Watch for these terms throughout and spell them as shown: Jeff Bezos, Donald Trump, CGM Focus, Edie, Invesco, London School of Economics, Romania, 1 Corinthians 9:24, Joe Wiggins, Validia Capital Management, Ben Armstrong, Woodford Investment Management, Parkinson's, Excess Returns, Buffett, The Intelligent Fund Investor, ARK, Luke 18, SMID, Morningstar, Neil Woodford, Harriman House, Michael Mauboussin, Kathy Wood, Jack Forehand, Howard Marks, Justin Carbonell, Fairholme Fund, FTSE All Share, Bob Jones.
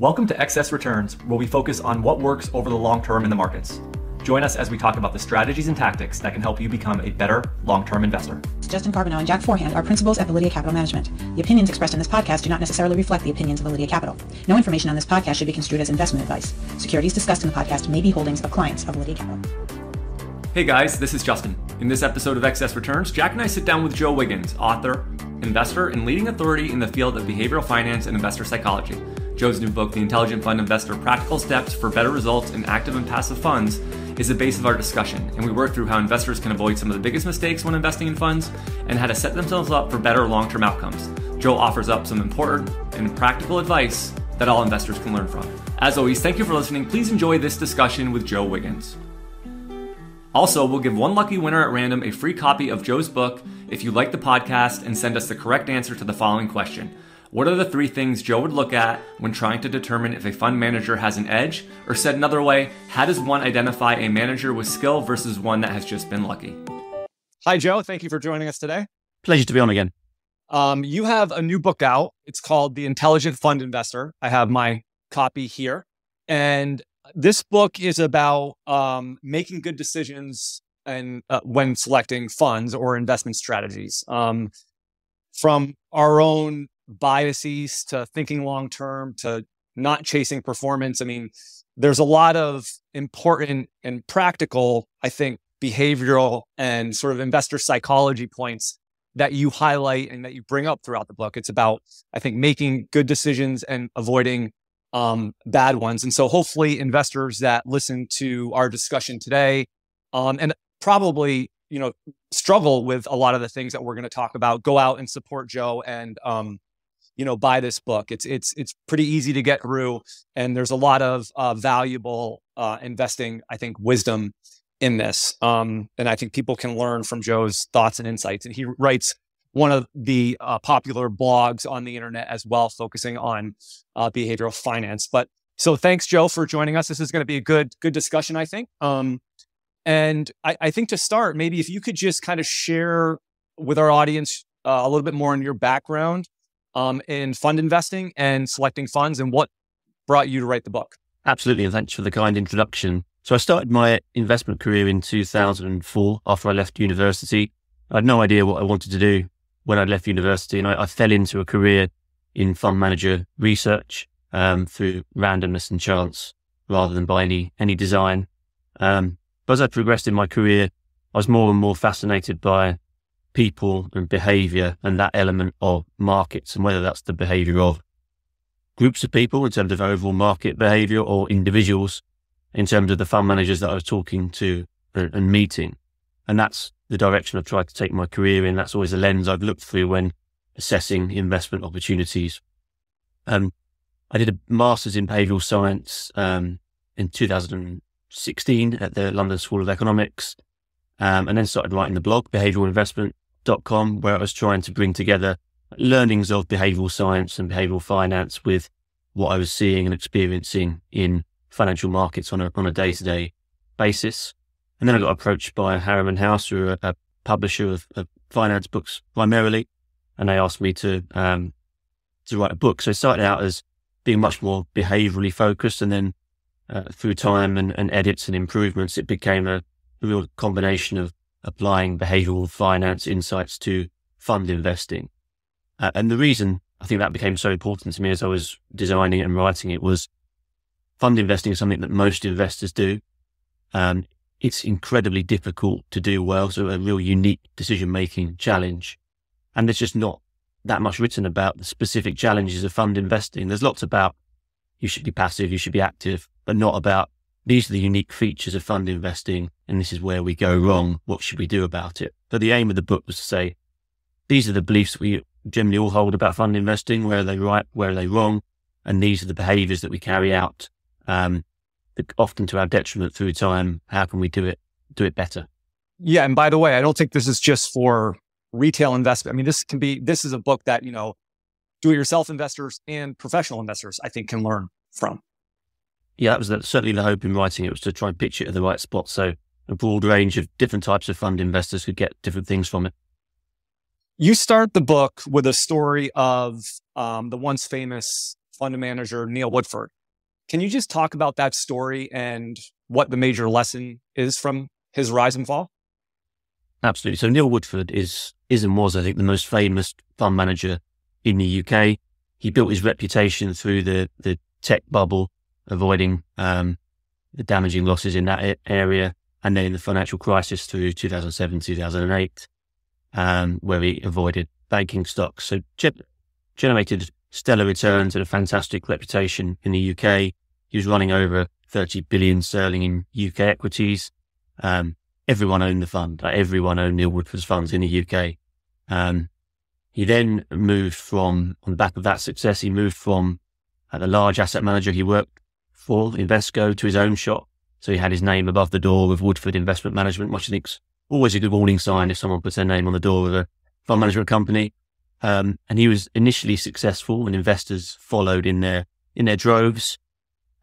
Welcome to Excess Returns, where we focus on what works over the long term in the markets. Join us as we talk about the strategies and tactics that can help you become a better long-term investor. Justin Carbonell and Jack Forehand are principals at Validia Capital Management. The opinions expressed in this podcast do not necessarily reflect the opinions of Validia Capital. No information on this podcast should be construed as investment advice. Securities discussed in the podcast may be holdings of clients of Validia Capital. Hey guys, this is Justin. In this episode of Excess Returns, Jack and I sit down with Joe Wiggins, author, investor, and leading authority in the field of behavioral finance and investor psychology. Joe's new book, The Intelligent Fund Investor, Practical Steps for Better Results in Active and Passive Funds, is the base of our discussion, and we work through how investors can avoid some of the biggest mistakes when investing in funds and how to set themselves up for better long-term outcomes. Joe offers up some important and practical advice that all investors can learn from. As always, thank you for listening. Please enjoy this discussion with Joe Wiggins. Also, we'll give one lucky winner at random a free copy of Joe's book if you like the podcast and send us the correct answer to the following question. What are the three things Joe would look at when trying to determine if a fund manager has an edge? Or said another way, how does one identify a manager with skill versus one that has just been lucky? Hi, Joe. Thank you for joining us today. Pleasure to be on again. You have a new book out. It's called The Intelligent Fund Investor. I have my copy here. And this book is about making good decisions and when selecting funds or investment strategies. From our own biases to thinking long-term to not chasing performance. I mean, there's a lot of important and practical, I think, behavioral and sort of investor psychology points that you highlight and that you bring up throughout the book. It's about, I think, making good decisions and avoiding bad ones. And so hopefully investors that listen to our discussion today and probably, you know, struggle with a lot of the things that we're going to talk about, go out and support Joe and, you know, buy this book. It's pretty easy to get through, and there's a lot of valuable investing, I think, wisdom in this. And I think people can learn from Joe's thoughts and insights. And he writes one of the popular blogs on the internet as well, focusing on behavioral finance. But so thanks, Joe, for joining us. This is going to be a good discussion, I think. And I think to start, maybe if you could just kind of share with our audience a little bit more on your background in fund investing and selecting funds and what brought you to write the book. Absolutely. And thanks for the kind introduction. So I started my investment career in 2004 after I left university. I had no idea what I wanted to do when I left university. And I fell into a career in fund manager research through randomness and chance rather than by any design. But as I progressed in my career, I was more and more fascinated by people and behavior and that element of markets, and whether that's the behavior of groups of people in terms of overall market behavior or individuals in terms of the fund managers that I was talking to and meeting. And that's the direction I've tried to take my career in. That's always a lens I've looked through when assessing investment opportunities. I did a master's in behavioral science in 2016 at the London School of Economics. And then started writing the blog, behaviораlinvestment.com, where I was trying to bring together learnings of behavioral science and behavioral finance with what I was seeing and experiencing in financial markets on a day-to-day basis. And then I got approached by Harriman House, who are a publisher of finance books primarily, and they asked me to write a book. So I started out as being much more behaviorally focused, and then through time and edits and improvements, it became a real combination of applying behavioral finance insights to fund investing. And the reason I think that became so important to me as I was designing it and writing it was fund investing is something that most investors do. It's incredibly difficult to do well, so a real unique decision-making challenge. And there's just not that much written about the specific challenges of fund investing. There's lots about you should be passive, you should be active, but not about these are the unique features of fund investing, and this is where we go wrong. What should we do about it? But the aim of the book was to say, these are the beliefs we generally all hold about fund investing. Where are they right? Where are they wrong? And these are the behaviors that we carry out, often to our detriment through time. How can we do it better? Yeah. And by the way, I don't think this is just for retail investment. I mean, this is a book that, you know, do-it-yourself investors and professional investors, I think, can learn from. Yeah, that was certainly the hope in writing it, was to try and pitch it at the right spot, so a broad range of different types of fund investors could get different things from it. You start the book with a story of the once famous fund manager, Neil Woodford. Can you just talk about that story and what the major lesson is from his rise and fall? Absolutely. So Neil Woodford is and was, I think, the most famous fund manager in the UK. He built his reputation through the tech bubble, avoiding the damaging losses in that area, and then in the financial crisis through 2007, 2008, where he avoided banking stocks. So generated stellar returns and a fantastic reputation in the UK. He was running over 30 billion sterling in UK equities. Everyone owned the fund. Everyone owned Neil Woodford's funds in the UK. He then moved from, on the back of that success, he moved from the large asset manager he worked for, Invesco, to his own shop. So he had his name above the door of Woodford Investment Management, which I think's always a good warning sign if someone puts their name on the door of a fund management company. And he was initially successful and investors followed in their droves.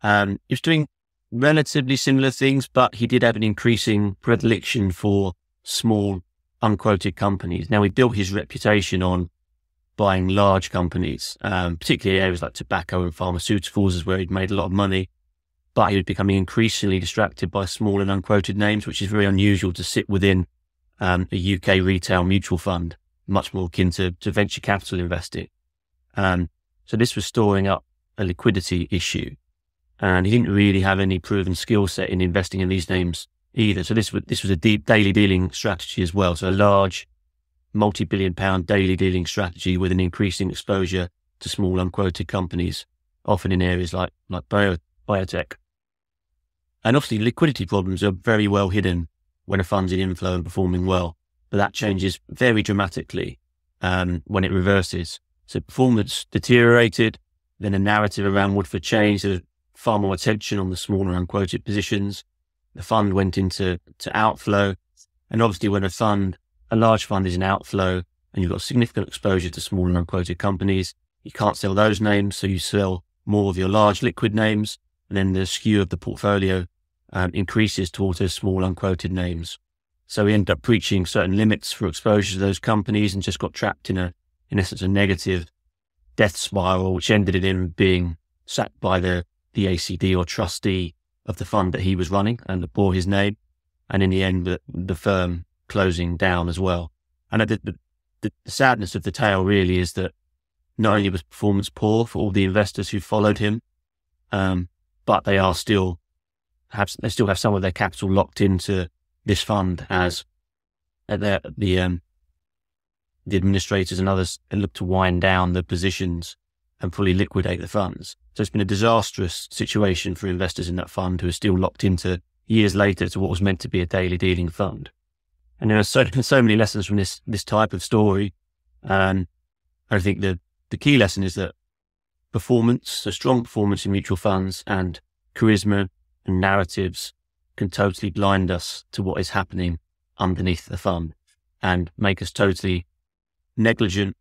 He was doing relatively similar things, but he did have an increasing predilection for small unquoted companies. Now, he built his reputation on buying large companies, particularly areas like tobacco and pharmaceuticals is where he'd made a lot of money, but he was becoming increasingly distracted by small and unquoted names, which is very unusual to sit within a UK retail mutual fund, much more akin to venture capital investing. So this was storing up a liquidity issue, and he didn't really have any proven skill set in investing in these names either. So this was a deep daily dealing strategy as well. So a large multi-billion pound daily dealing strategy with an increasing exposure to small unquoted companies, often in areas like biotech. And obviously liquidity problems are very well hidden when a fund's in inflow and performing well, but that changes very dramatically when it reverses. So performance deteriorated, then a narrative around Woodford changed. There was far more attention on the smaller unquoted positions. The fund went into outflow. And obviously when a large fund is in outflow and you've got significant exposure to small and unquoted companies, you can't sell those names. So you sell more of your large liquid names. And then the skew of the portfolio increases towards those small unquoted names. So we ended up preaching certain limits for exposure to those companies and just got trapped in essence, a negative death spiral, which ended in being sacked by the ACD or trustee of the fund that he was running and that bore his name. And in the end, the firm closing down as well. And the sadness of the tale really is that not only was performance poor for all the investors who followed him, but they still have some of their capital locked into this fund as the administrators and others look to wind down the positions and fully liquidate the funds. So it's been a disastrous situation for investors in that fund who are still locked into years later to what was meant to be a daily dealing fund. And there are so many lessons from this type of story. I think the key lesson is that performance, so strong performance in mutual funds, and charisma and narratives can totally blind us to what is happening underneath the fund and make us totally negligent,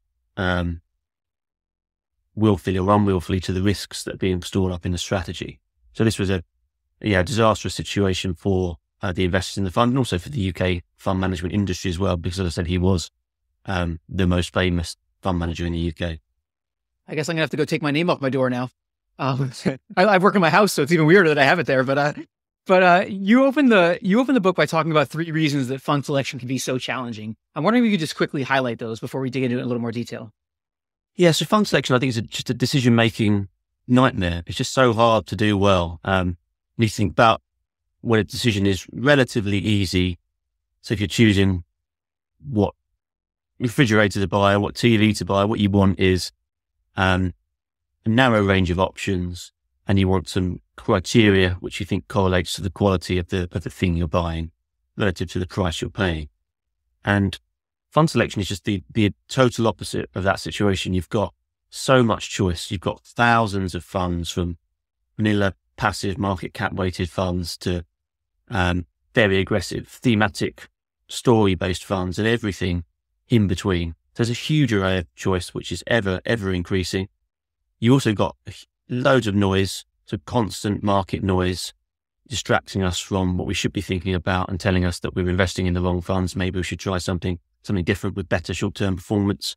willfully or unwillfully, to the risks that are being stored up in the strategy. So this was a disastrous situation for the investors in the fund and also for the UK fund management industry as well, because as I said, he was the most famous fund manager in the UK. I guess I'm gonna have to go take my name off my door now. I work in my house, so it's even weirder that I have it there. But you opened the book by talking about three reasons that fund selection can be so challenging. I'm wondering if you could just quickly highlight those before we dig into it in a little more detail. Yeah, so fund selection, I think, is just a decision-making nightmare. It's just so hard to do well. You think about when a decision is relatively easy. So if you're choosing what refrigerator to buy, what TV to buy, what you want is a narrow range of options, and you want some criteria which you think correlates to the quality of the thing you're buying relative to the price you're paying. And fund selection is just the total opposite of that situation. You've got so much choice. You've got thousands of funds, from vanilla passive market cap weighted funds to very aggressive thematic story based funds and everything in between. There's a huge array of choice, which is ever increasing. You also got loads of noise, so constant market noise distracting us from what we should be thinking about and telling us that we're investing in the wrong funds. Maybe we should try something different with better short-term performance.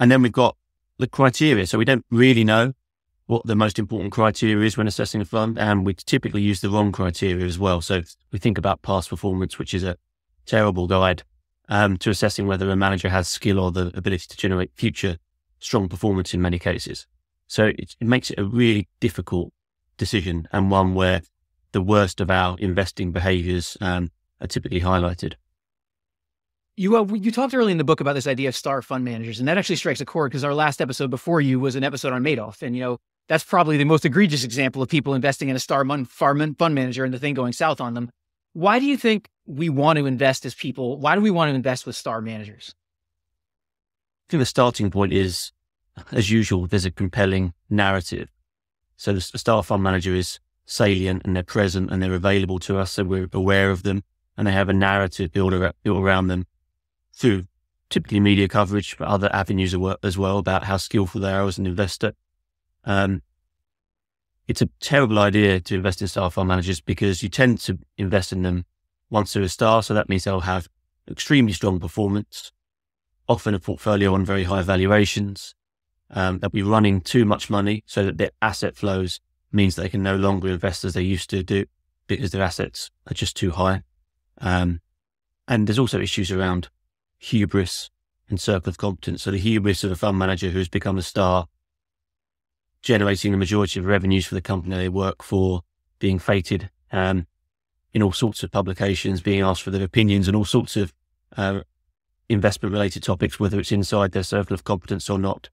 And then we've got the criteria. So we don't really know what the most important criteria is when assessing a fund, and we typically use the wrong criteria as well. So we think about past performance, which is a terrible guide to assessing whether a manager has skill or the ability to generate future strong performance in many cases. So it makes it a really difficult decision, and one where the worst of our investing behaviors are typically highlighted. You talked early in the book about this idea of star fund managers, and that actually strikes a chord because our last episode before you was an episode on Madoff. And, you know, that's probably the most egregious example of people investing in a star fund manager and the thing going south on them. Why do you think we want to invest as people? Why do we want to invest with star managers? I think the starting point is, as usual, there's a compelling narrative. So the star fund manager is salient and they're present and they're available to us, so we're aware of them, and they have a narrative built around them through typically media coverage, but other avenues as well, about how skillful they are as an investor. It's a terrible idea to invest in star fund managers because you tend to invest in them once they're a star. So that means they'll have extremely strong performance, often a portfolio on very high valuations. They'll be running too much money so that their asset flows means they can no longer invest as they used to do because their assets are just too high. And there's also issues around hubris and circle of competence. So the hubris of a fund manager who's become a star, generating the majority of revenues for the company they work for, being feted in all sorts of publications, being asked for their opinions on all sorts of investment-related topics, whether it's inside their circle of competence or not.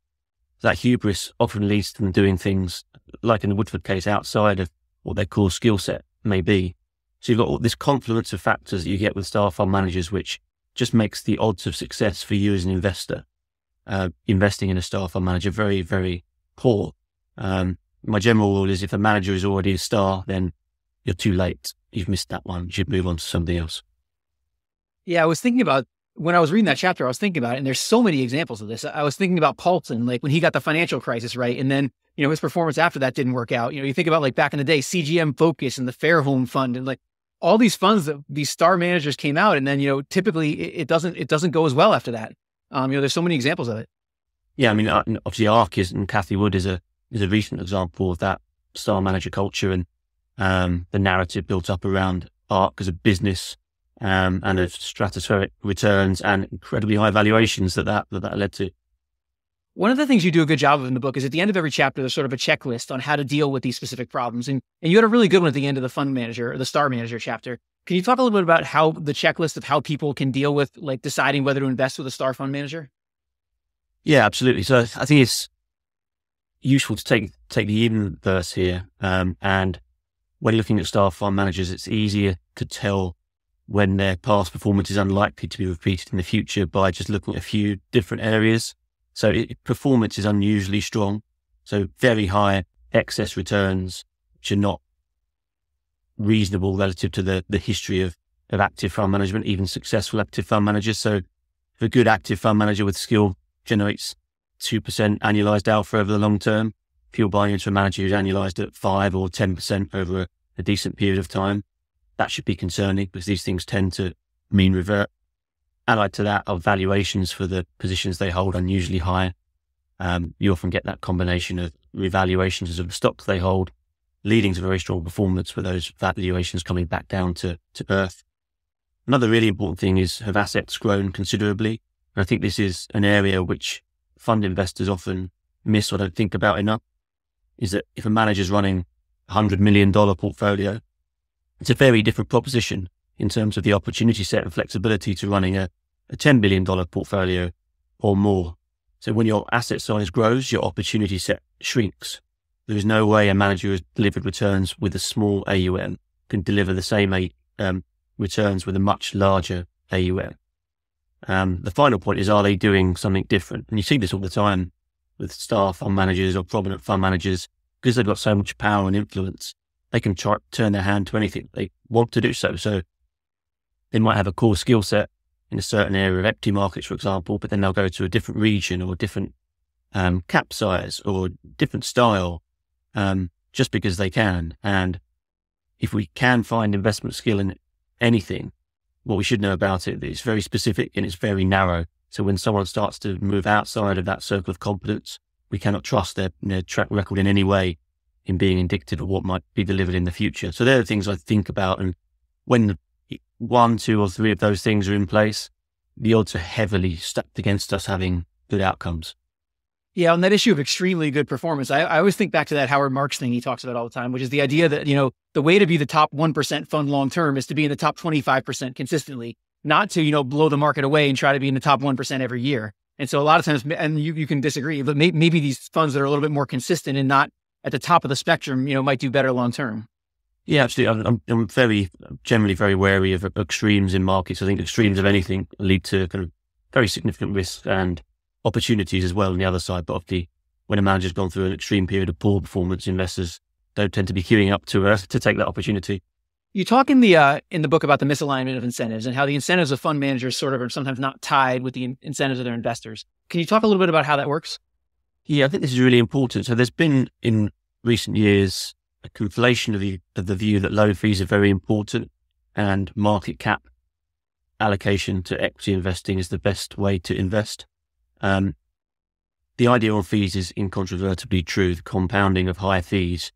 That hubris often leads to them doing things, like in the Woodford case, outside of what their core skill set may be. So you've got all this confluence of factors that you get with star fund managers, which just makes the odds of success for you as an investor investing in a star fund manager very, very poor. My general rule is if a manager is already a star, then you're too late. You've missed that one. You should move on to something else. Yeah, I was thinking about, when I was reading that chapter, I was thinking about it, and there's so many examples of this. I was thinking about Paulson, like when he got the financial crisis, right? And then, you know, his performance after that didn't work out. You know, you think about like back in the day, CGM Focus and the Fairholme Fund and like all these funds that these star managers came out. And then, you know, typically it doesn't go as well after that. You know, there's so many examples of it. Yeah. I mean, obviously ARK and Kathy Wood is a recent example of that star manager culture, and the narrative built up around ARK as a business and of stratospheric returns and incredibly high valuations that led to. One of the things you do a good job of in the book is at the end of every chapter, there's sort of a checklist on how to deal with these specific problems. And you had a really good one at the end of the fund manager, or the star manager chapter. Can you talk a little bit about how the checklist of how people can deal with like deciding whether to invest with a star fund manager? Yeah, absolutely. So I think it's useful to take the inverse here. And when looking at star fund managers, it's easier to tell when their past performance is unlikely to be repeated in the future by just looking at a few different areas. So performance is unusually strong. So very high excess returns, which are not reasonable relative to the history of active fund management, even successful active fund managers. So if a good active fund manager with skill generates 2% annualized alpha over the long term, if you're buying into a manager who's annualized at 5 or 10% over a decent period of time, that should be concerning because these things tend to mean revert. Allied to that are valuations for the positions they hold unusually high. You often get that combination of revaluations of the stocks they hold, leading to very strong performance with those valuations coming back down to earth. Another really important thing is, have assets grown considerably? And I think this is an area which fund investors often miss or don't think about enough, is that if a manager's running a $100 million portfolio, it's a very different proposition in terms of the opportunity set and flexibility to running a $10 billion portfolio or more. So when your asset size grows, your opportunity set shrinks. There is no way a manager who has delivered returns with a small AUM can deliver the same returns with a much larger AUM. The final point is, are they doing something different? And you see this all the time with star fund managers or prominent fund managers, because they've got so much power and influence. They can turn their hand to anything they want to do so. So they might have a core skill set in a certain area of equity markets, for example, but then they'll go to a different region or a different cap size or different style just because they can. And if we can find investment skill in anything, what we should know about it, it's very specific and it's very narrow. So when someone starts to move outside of that circle of competence, we cannot trust their track record in any way in being indicative of what might be delivered in the future. So there are things I think about, and when one, two or three of those things are in place, the odds are heavily stacked against us having good outcomes. Yeah, on that issue of extremely good performance, I always think back to that Howard Marks thing he talks about all the time, which is the idea that, you know, the way to be the top 1% fund long-term is to be in the top 25% consistently, not to, you know, blow the market away and try to be in the top 1% every year. And so a lot of times, and you can disagree, but maybe these funds that are a little bit more consistent and not at the top of the spectrum, you know, might do better long-term. Yeah, absolutely. I'm generally very wary of extremes in markets. I think extremes of anything lead to kind of very significant risks and opportunities as well on the other side. But obviously, when a manager's gone through an extreme period of poor performance, investors don't tend to be queuing up to take that opportunity. You talk in the book about the misalignment of incentives and how the incentives of fund managers sort of are sometimes not tied with the incentives of their investors. Can you talk a little bit about how that works? Yeah, I think this is really important. So there's been in recent years a conflation of the view that low fees are very important and market cap allocation to equity investing is the best way to invest. The idea on fees is incontrovertibly true. The compounding of high fees,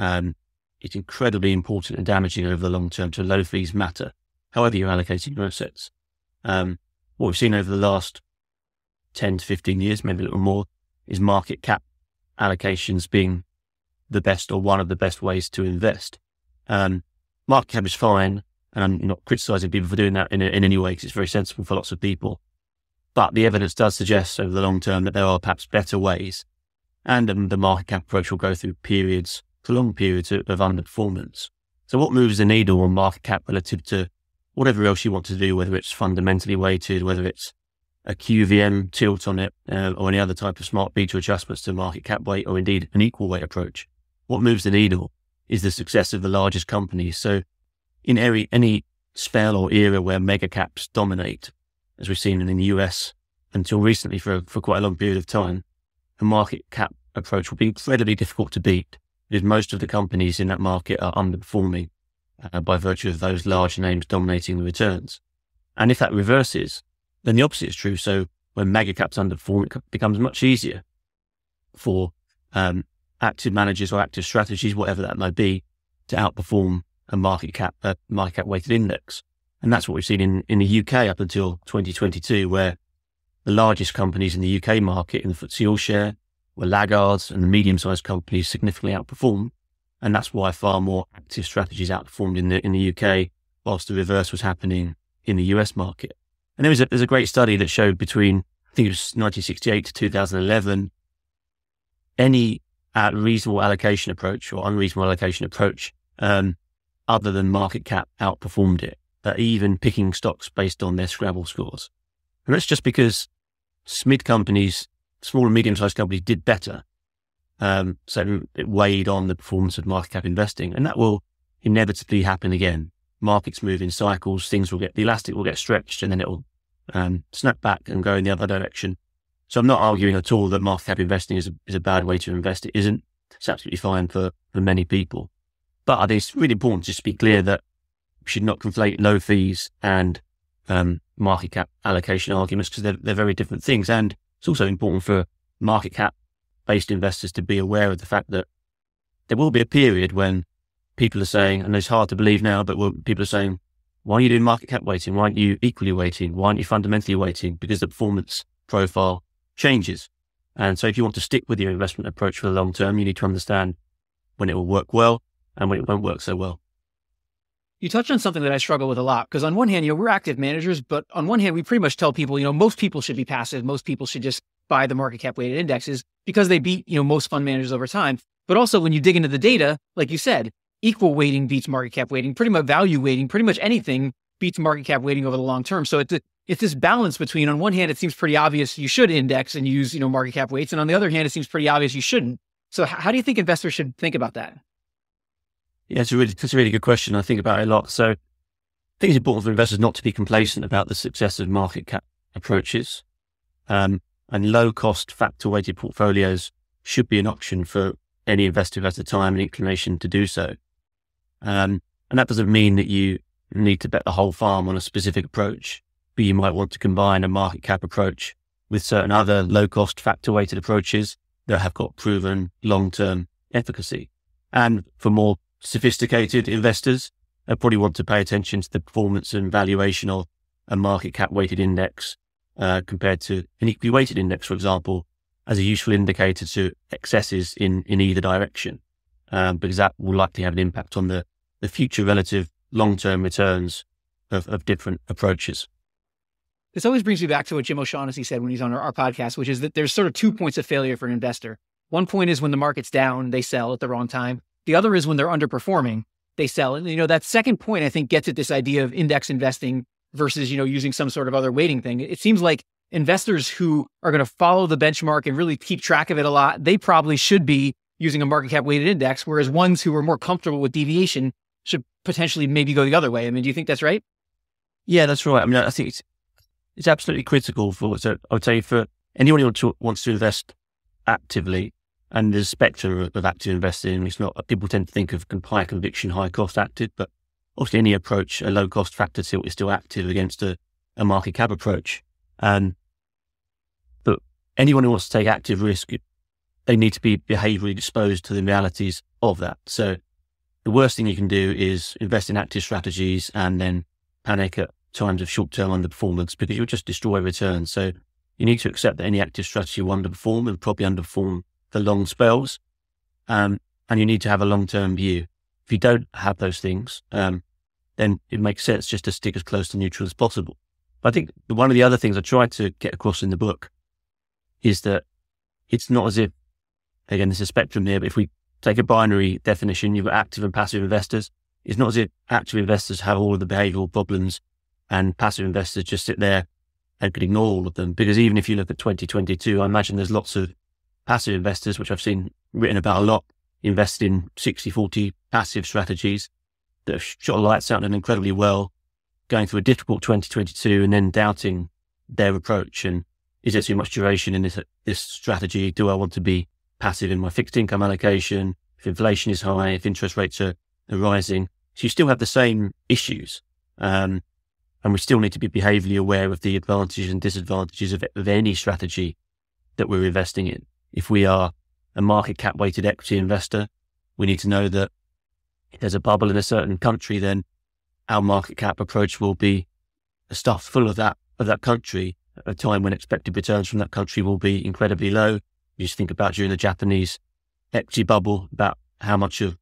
it's incredibly important and damaging over the long term. So low fees matter, however you're allocating your assets. What we've seen over the last 10 to 15 years, maybe a little more, is market cap allocations being the best or one of the best ways to invest. Market cap is fine, and I'm not criticizing people for doing that in any way, because it's very sensible for lots of people. But the evidence does suggest over the long term that there are perhaps better ways. And the market cap approach will go through periods, prolonged periods of underperformance. So what moves the needle on market cap relative to whatever else you want to do, whether it's fundamentally weighted, whether it's a QVM tilt on it, or any other type of smart beta adjustments to market cap weight, or indeed an equal weight approach? What moves the needle is the success of the largest companies. So in any spell or era where mega caps dominate, as we've seen in the US until recently for quite a long period of time, the market cap approach will be incredibly difficult to beat, because most of the companies in that market are underperforming by virtue of those large names dominating the returns. And if that reverses, then the opposite is true. So when mega caps underperform, it becomes much easier for active managers or active strategies, whatever that might be, to outperform a market cap weighted index. And that's what we've seen in the UK up until 2022, where the largest companies in the UK market in the FTSE All Share were laggards, and the medium-sized companies significantly outperformed. And that's why far more active strategies outperformed in the UK, whilst the reverse was happening in the US market. And there's a great study that showed between, I think it was 1968 to 2011, any reasonable allocation approach or unreasonable allocation approach other than market cap outperformed it, even picking stocks based on their Scrabble scores. And that's just because SMID companies, small and medium-sized companies, did better. So it weighed on the performance of market cap investing, and that will inevitably happen again. Markets move in cycles, the elastic will get stretched, and then it will snap back and go in the other direction. So I'm not arguing at all that market cap investing is a bad way to invest. It isn't. It's absolutely fine for many people. But I think it's really important just to be clear that we should not conflate low fees and market cap allocation arguments, because they're very different things. And it's also important for market cap based investors to be aware of the fact that there will be a period when people are saying, and it's hard to believe now, but people are saying, why are you doing market cap weighting? Why aren't you equally weighting? Why aren't you fundamentally weighting? Because the performance profile changes. And so if you want to stick with your investment approach for the long term, you need to understand when it will work well and when it won't work so well. You touched on something that I struggle with a lot, because on one hand, you know, we're active managers, but on one hand, we pretty much tell people, you know, most people should be passive. Most people should just buy the market cap weighted indexes because they beat, you know, most fund managers over time. But also when you dig into the data, like you said, equal weighting beats market cap weighting, pretty much value weighting, pretty much anything beats market cap weighting over the long term. So it's this balance between, on one hand, it seems pretty obvious you should index and use, you know, market cap weights. And on the other hand, it seems pretty obvious you shouldn't. So how do you think investors should think about that? Yeah, it's a really good question. I think about it a lot. So I think it's important for investors not to be complacent about the success of market cap approaches. And low cost factor weighted portfolios should be an option for any investor who has the time and inclination to do so. And that doesn't mean that you need to bet the whole farm on a specific approach, but you might want to combine a market cap approach with certain other low cost factor weighted approaches that have got proven long-term efficacy. And for more sophisticated investors, I probably want to pay attention to the performance and valuation of a market cap weighted index compared to an equally weighted index, for example, as a useful indicator to excesses in either direction, because that will likely have an impact on the future relative long-term returns of different approaches. This always brings me back to what Jim O'Shaughnessy said when he's on our podcast, which is that there's sort of 2 points of failure for an investor. One point is when the market's down, they sell at the wrong time. The other is when they're underperforming, they sell. And, you know, that second point, I think, gets at this idea of index investing versus, you know, using some sort of other weighting thing. It seems like investors who are going to follow the benchmark and really keep track of it a lot, they probably should be using a market cap weighted index, whereas ones who are more comfortable with deviation should potentially maybe go the other way. I mean, do you think that's right? Yeah, that's right. I mean, I think it's absolutely critical for, so I would say for anyone who wants to invest actively, and there's a spectrum of active investing. It's not, people tend to think of high conviction, high cost active, but obviously any approach, a low cost factor tilt is still active against a market cap approach. But anyone who wants to take active risk, they need to be behaviorally disposed to the realities of that. So the worst thing you can do is invest in active strategies and then panic at times of short-term underperformance, because you'll just destroy returns. So you need to accept that any active strategy will underperform, and probably underperform for long spells. And you need to have a long-term view. If you don't have those things, then it makes sense just to stick as close to neutral as possible. But I think one of the other things I tried to get across in the book is that it's not as if, again, there's a spectrum here, but if we take a binary definition, you've got active and passive investors. It's not as if active investors have all of the behavioral problems and passive investors just sit there and could ignore all of them. Because even if you look at 2022, I imagine there's lots of passive investors, which I've seen written about a lot, invest in 60-40 passive strategies that have shot lights out and incredibly well, going through a difficult 2022 and then doubting their approach. And is there too much duration in this strategy? Do I want to be passive in my fixed income allocation? If inflation is high, if interest rates are rising. So you still have the same issues. And we still need to be behaviorally aware of the advantages and disadvantages of any strategy that we're investing in. If we are a market cap weighted equity investor, we need to know that if there's a bubble in a certain country, then our market cap approach will be stuffed full of that country at a time when expected returns from that country will be incredibly low. You just think about during the Japanese equity bubble, about how much of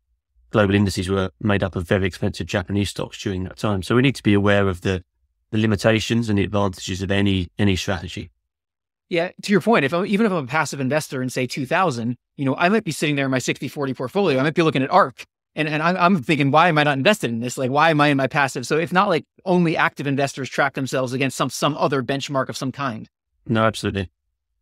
global indices were made up of very expensive Japanese stocks during that time. So we need to be aware of the limitations and the advantages of any strategy. Yeah, to your point, even if I'm a passive investor in, say, 2000, you know, I might be sitting there in my 60-40 portfolio. I might be looking at ARK and I'm thinking, why am I not invested in this? Like, why am I in my passive? So it's not like only active investors track themselves against some other benchmark of some kind. No, absolutely.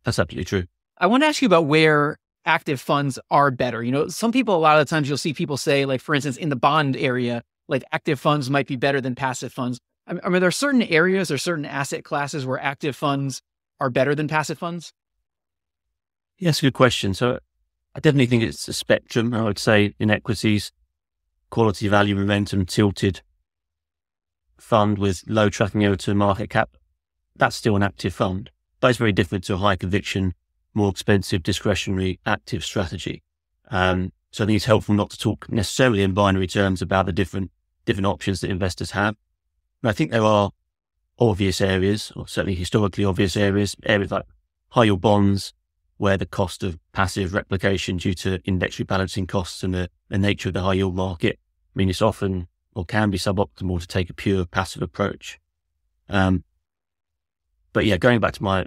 That's absolutely true. I want to ask you about where active funds are better. You know, some people, a lot of the times you'll see people say, like, for instance, in the bond area, like active funds might be better than passive funds. I mean, there are certain areas or certain asset classes where active funds are better than passive funds? Yes, good question. So I definitely think it's a spectrum. I would say in equities, quality, value, momentum, tilted fund with low tracking error to market cap, that's still an active fund. But it's very different to a high conviction, more expensive, discretionary, active strategy. So I think it's helpful not to talk necessarily in binary terms about the different options that investors have. And I think there are obvious areas, or certainly historically obvious areas like high yield bonds, where the cost of passive replication due to index rebalancing costs and the nature of the high yield market, I mean, it's often or can be suboptimal to take a pure passive approach. But yeah, going back to my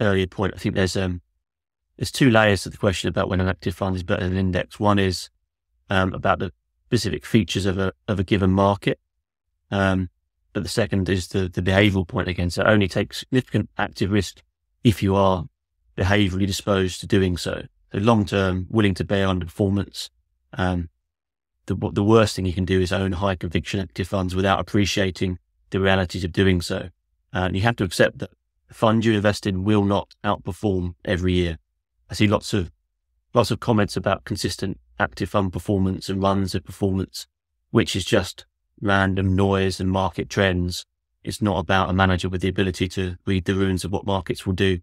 earlier point, I think there's 2 layers to the question about when an active fund is better than an index. One is about the specific features of a given market, but the second is the behavioural point again. So only take significant active risk if you are behaviourally disposed to doing so. So long term, willing to bear underperformance. The worst thing you can do is own high conviction active funds without appreciating the realities of doing so, and you have to accept that the fund you invest in will not outperform every year. I see lots of comments about consistent active fund performance and runs of performance, which is just random noise and market trends. It's not about a manager with the ability to read the runes of what markets will do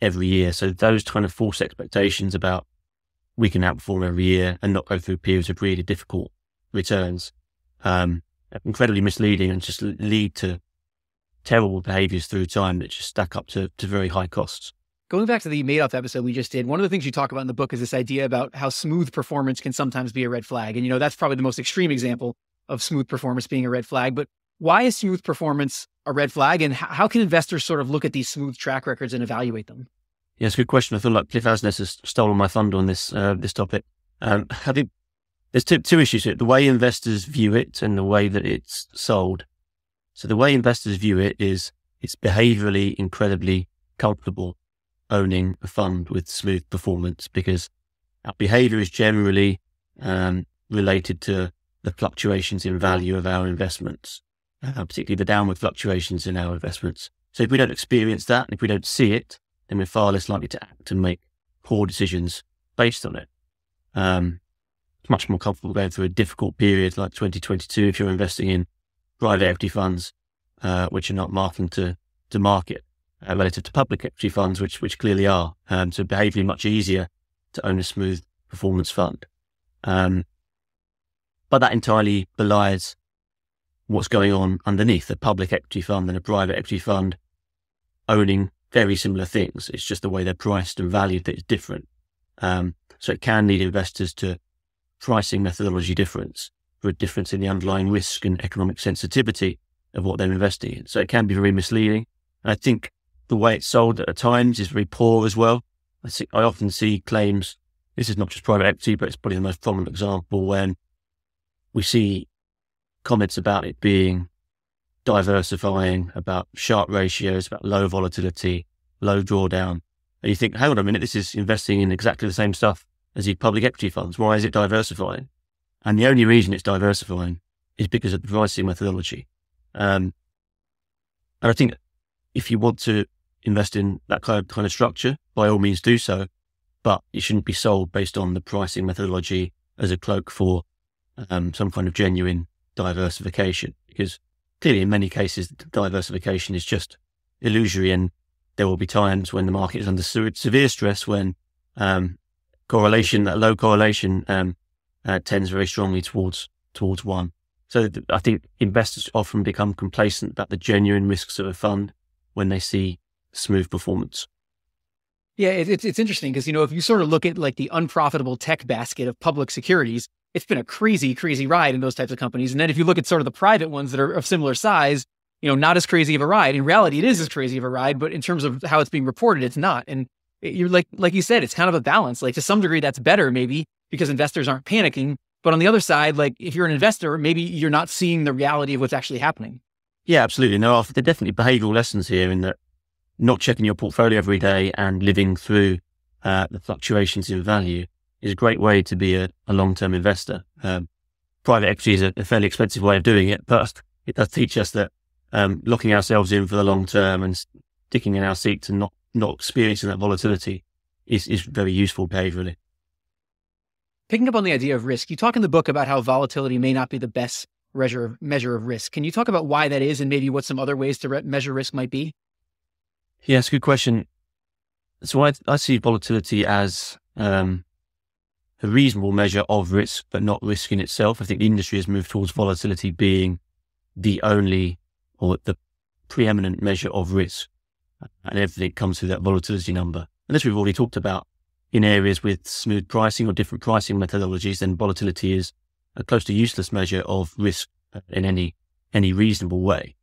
every year. So those kind of false expectations about we can outperform every year and not go through periods of really difficult returns, incredibly misleading and just lead to terrible behaviors through time that just stack up to very high costs. Going back to the Madoff episode we just did, one of the things you talk about in the book is this idea about how smooth performance can sometimes be a red flag. And, you know, that's probably the most extreme example of smooth performance being a red flag. But why is smooth performance a red flag? And how can investors sort of look at these smooth track records and evaluate them? Yes, good question. I feel like Cliff Asness has stolen my thunder on this this topic. I think there's two issues here. The way investors view it and the way that it's sold. So the way investors view it is it's behaviorally incredibly comfortable owning a fund with smooth performance, because our behavior is generally related to the fluctuations in value of our investments, particularly the downward fluctuations in our investments. So if we don't experience that, and if we don't see it, then we're far less likely to act and make poor decisions based on it. It's much more comfortable going through a difficult period like 2022 if you're investing in private equity funds, which are not marking to market relative to public equity funds, which clearly are. So behaviorally much easier to own a smooth performance fund. But that entirely belies what's going on underneath. A public equity fund and a private equity fund owning very similar things. It's just the way they're priced and valued that is different. So it can lead investors to pricing methodology difference for a difference in the underlying risk and economic sensitivity of what they're investing in. So it can be very misleading. And I think the way it's sold at times is very poor as well. I often see claims, this is not just private equity, but it's probably the most prominent example, when we see comments about it being diversifying, about sharp ratios, about low volatility, low drawdown. And you think, hang on a minute, this is investing in exactly the same stuff as the public equity funds. Why is it diversifying? And the only reason it's diversifying is because of the pricing methodology. And I think if you want to invest in that kind of structure, by all means do so, but it shouldn't be sold based on the pricing methodology as a cloak for some kind of genuine diversification, because clearly, in many cases, diversification is just illusory, and there will be times when the market is under severe stress when low correlation, tends very strongly towards one. So I think investors often become complacent about the genuine risks of a fund when they see smooth performance. Yeah, it's interesting because, you know, if you sort of look at like the unprofitable tech basket of public securities, it's been a crazy, crazy ride in those types of companies. And then if you look at sort of the private ones that are of similar size, you know, not as crazy of a ride. In reality, it is as crazy of a ride, but in terms of how it's being reported, it's not. And you're like you said, it's kind of a balance. Like to some degree, that's better maybe because investors aren't panicking. But on the other side, like if you're an investor, maybe you're not seeing the reality of what's actually happening. Yeah, absolutely. No, there are definitely behavioral lessons here in that not checking your portfolio every day and living through the fluctuations in value is a great way to be a long-term investor. Private equity is a fairly expensive way of doing it, but it does teach us that locking ourselves in for the long term and sticking in our seats and not experiencing that volatility is very useful behaviorally. Picking up on the idea of risk, you talk in the book about how volatility may not be the best measure of risk. Can you talk about why that is and maybe what some other ways to measure risk might be? Yes, good question. So I see volatility as a reasonable measure of risk, but not risk in itself. I think the industry has moved towards volatility being the only or the preeminent measure of risk, and everything comes through that volatility number. And as we've already talked about, in areas with smooth pricing or different pricing methodologies, then volatility is a close to useless measure of risk in any reasonable way.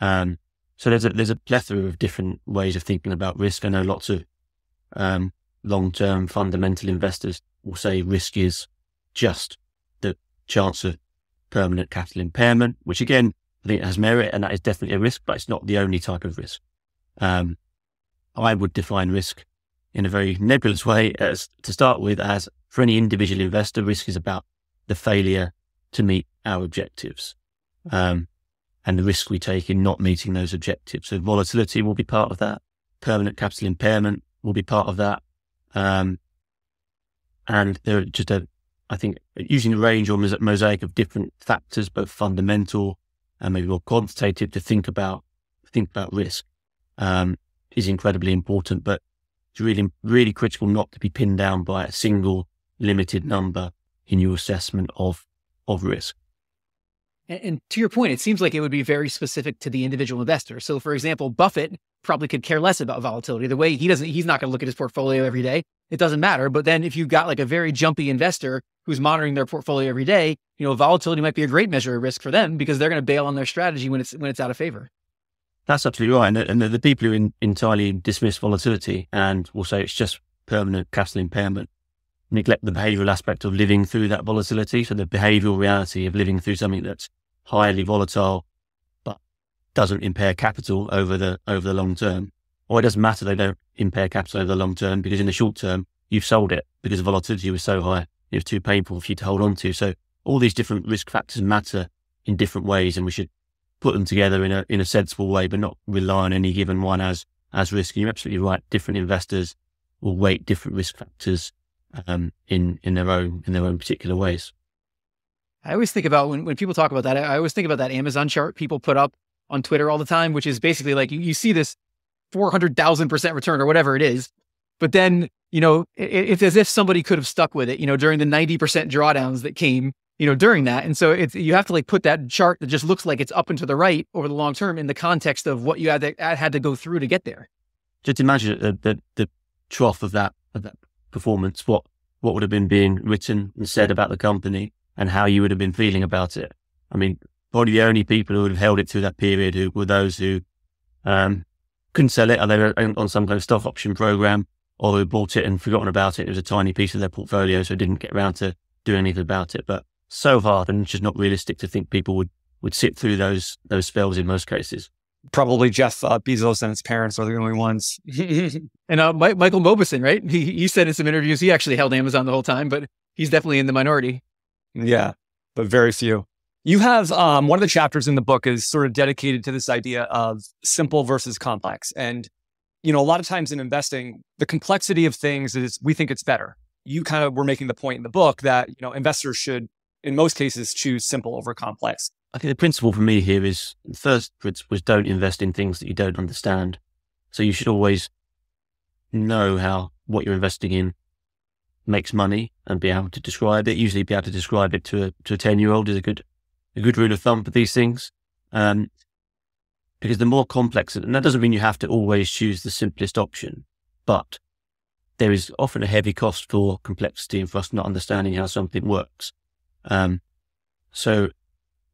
So there's a plethora of different ways of thinking about risk. I know lots of long-term fundamental investors will say risk is just the chance of permanent capital impairment, which again, I think it has merit and that is definitely a risk, but it's not the only type of risk. I would define risk in a very nebulous way as, to start with, as for any individual investor, risk is about the failure to meet our objectives and the risk we take in not meeting those objectives. So volatility will be part of that. Permanent capital impairment will be part of that. And there are just I think using a range or mosaic of different factors, both fundamental and maybe more quantitative, to think about risk is incredibly important. But It's really, really critical not to be pinned down by a single limited number in your assessment of risk. And to your point, it seems like it would be very specific to the individual investor. So for example, Buffett probably could care less about volatility. The way he's not going to look at his portfolio every day. It doesn't matter. But then if you've got like a very jumpy investor who's monitoring their portfolio every day, you know, volatility might be a great measure of risk for them because they're going to bail on their strategy when it's out of favor. That's absolutely right. And the people who entirely dismiss volatility and will say it's just permanent capital impairment, neglect the behavioral aspect of living through that volatility. So the behavioral reality of living through something that's highly volatile, but doesn't impair capital over the long term. Or it doesn't matter, they don't impair capital over the long term because in the short term, you've sold it because the volatility was so high. It was too painful for you to hold on to. So all these different risk factors matter in different ways, and we should put them together in a sensible way, but not rely on any given one as risk. And you're absolutely right. Different investors will weight different risk factors in their own particular ways. I always think about when people talk about that, I always think about that Amazon chart people put up on Twitter all the time, which is basically like you see this 400,000% return or whatever it is, but then, you know, it's as if somebody could have stuck with it, you know, during the 90% drawdowns that came, you know, during that. And so you have to like put that chart that just looks like it's up and to the right over the long term in the context of what you had to go through to get there. Just imagine the trough of that performance, what would have been being written and said about the company and how you would have been feeling about it. I mean, probably the only people who would have held it through that period were those who couldn't sell it, or they were on some kind of stock option program, or who bought it and forgotten about it. It was a tiny piece of their portfolio, so didn't get around to doing anything about it. But so hard, and it's just not realistic to think people would sit through those spells in most cases. Probably Jeff Bezos and his parents are the only ones. And Michael Mauboussin, right? He said in some interviews, he actually held Amazon the whole time, but he's definitely in the minority. Yeah, but very few. You have one of the chapters in the book is sort of dedicated to this idea of simple versus complex. And, you know, a lot of times in investing, the complexity of things is we think it's better. You kind of were making the point in the book that, you know, investors should, in most cases, choose simple over complex. I think the principle for me here is, the first principle is don't invest in things that you don't understand. So you should always know what you're investing in makes money and be able to describe it. Usually be able to describe it to a 10-year-old is a good rule of thumb for these things. Because the more complex, and that doesn't mean you have to always choose the simplest option, but there is often a heavy cost for complexity and for us not understanding how something works. So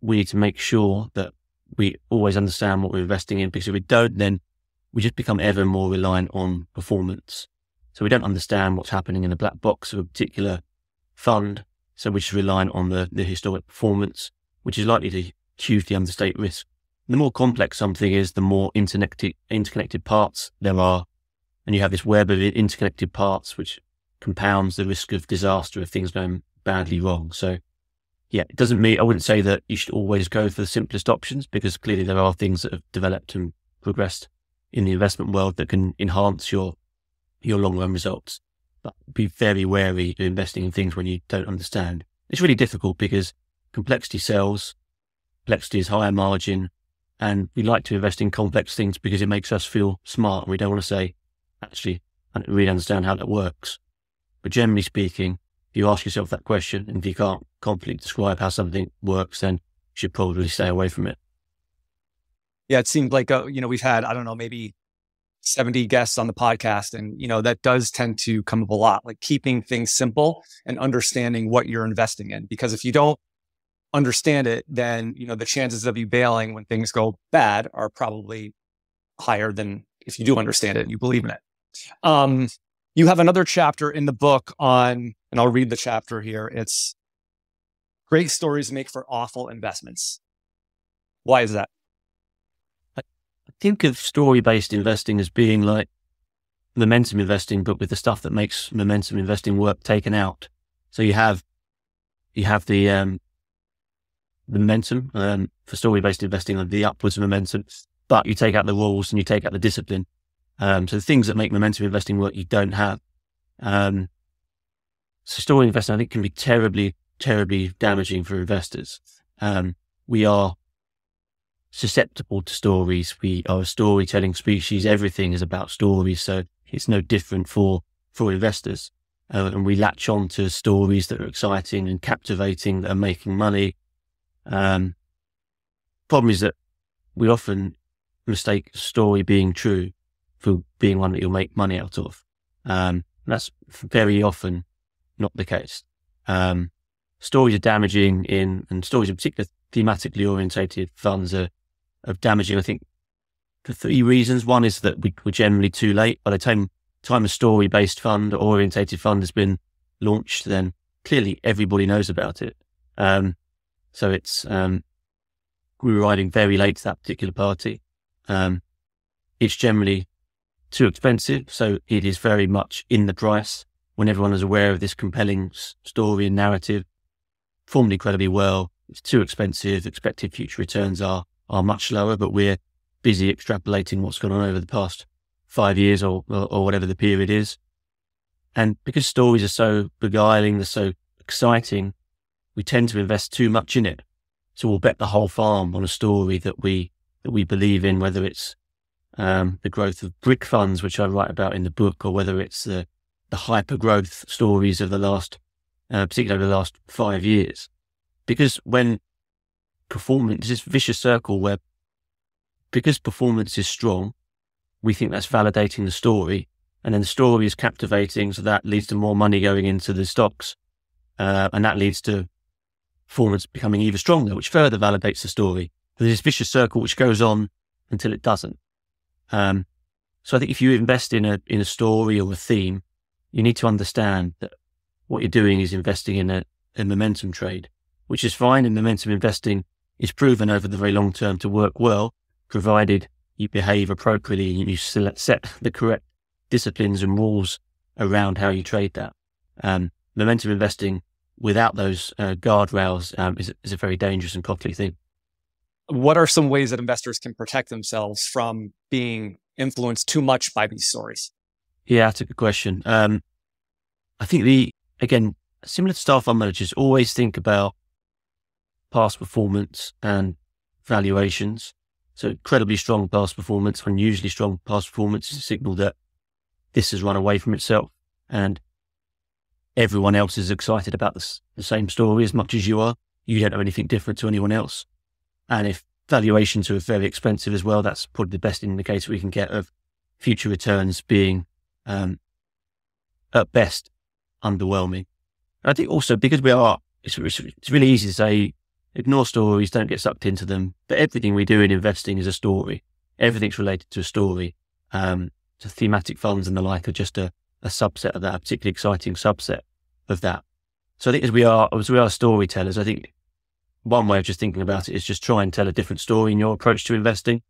we need to make sure that we always understand what we're investing in, because if we don't, then we just become ever more reliant on performance. So we don't understand what's happening in the black box of a particular fund. So we're just reliant on the historic performance, which is likely to hugely understate risk. The more complex something is, the more interconnected parts there are. And you have this web of interconnected parts, which compounds the risk of disaster if things go badly wrong. So yeah, it doesn't mean, I wouldn't say that you should always go for the simplest options, because clearly there are things that have developed and progressed in the investment world that can enhance your long-run results. But be very wary of investing in things when you don't understand. It's really difficult because complexity sells, complexity is higher margin, and we like to invest in complex things because it makes us feel smart. We don't want to say, actually, I don't really understand how that works. But generally speaking, if you ask yourself that question, and if you can't completely describe how something works, then you should probably stay away from it. Yeah, it seemed like, you know, we've had, I don't know, maybe 70 guests on the podcast. And, you know, that does tend to come up a lot, like keeping things simple and understanding what you're investing in. Because if you don't understand it, then, you know, the chances of you bailing when things go bad are probably higher than if you do understand it and you believe in it. You have another chapter in the book on, and I'll read the chapter here. It's great stories make for awful investments. Why is that? I think of story-based investing as being like momentum investing, but with the stuff that makes momentum investing work taken out. So you have the momentum for story-based investing, the upwards momentum, but you take out the rules and you take out the discipline. So the things that make momentum investing work, you don't have. So story investing, I think, can be terribly, terribly damaging for investors. We are susceptible to stories. We are a storytelling species. Everything is about stories. So It's no different for investors. And we latch on to stories that are exciting and captivating, that are making money. Problem is that we often mistake a story being true for being one that you'll make money out of. That's very often not the case. Stories are damaging and stories in particular thematically orientated funds are damaging, I think, for three reasons. One is that we're generally too late. By the time a story-based fund or orientated fund has been launched, then clearly everybody knows about it. So it's, we were riding very late to that particular party. It's generally too expensive, so it is very much in the price when everyone is aware of this compelling story and narrative, formed incredibly well. It's too expensive. Expected future returns are much lower, but we're busy extrapolating what's gone on over the past 5 years or whatever the period is. And because stories are so beguiling, they're so exciting, we tend to invest too much in it. So we'll bet the whole farm on a story that we believe in, whether it's the growth of brick funds, which I write about in the book, or whether it's the hyper growth stories of the last, particularly over the last 5 years. Because when performance, this vicious circle where, because performance is strong, we think that's validating the story, and then the story is captivating, so that leads to more money going into the stocks, and that leads to performance becoming even stronger, which further validates the story. So there's this vicious circle which goes on until it doesn't. So I think if you invest in a story or a theme, you need to understand that what you're doing is investing in a momentum trade, which is fine. And momentum investing is proven over the very long term to work well, provided you behave appropriately and you set the correct disciplines and rules around how you trade that. Momentum investing without those guardrails is a very dangerous and costly thing. What are some ways that investors can protect themselves from being influenced too much by these stories? Yeah, that's a good question. I think similar to star fund managers, always think about past performance and valuations. So incredibly strong past performance, unusually strong past performance is a signal that this has run away from itself and everyone else is excited about the same story as much as you are. You don't know anything different to anyone else. And if valuations are very expensive as well, that's probably the best indicator we can get of future returns being, at best, underwhelming. And I think also because we are, it's really easy to say, ignore stories, don't get sucked into them. But everything we do in investing is a story. Everything's related to a story. So thematic funds and the like are just a subset of that, a particularly exciting subset of that. So I think as we are storytellers, I think one way of just thinking about it is just try and tell a different story in your approach to investing.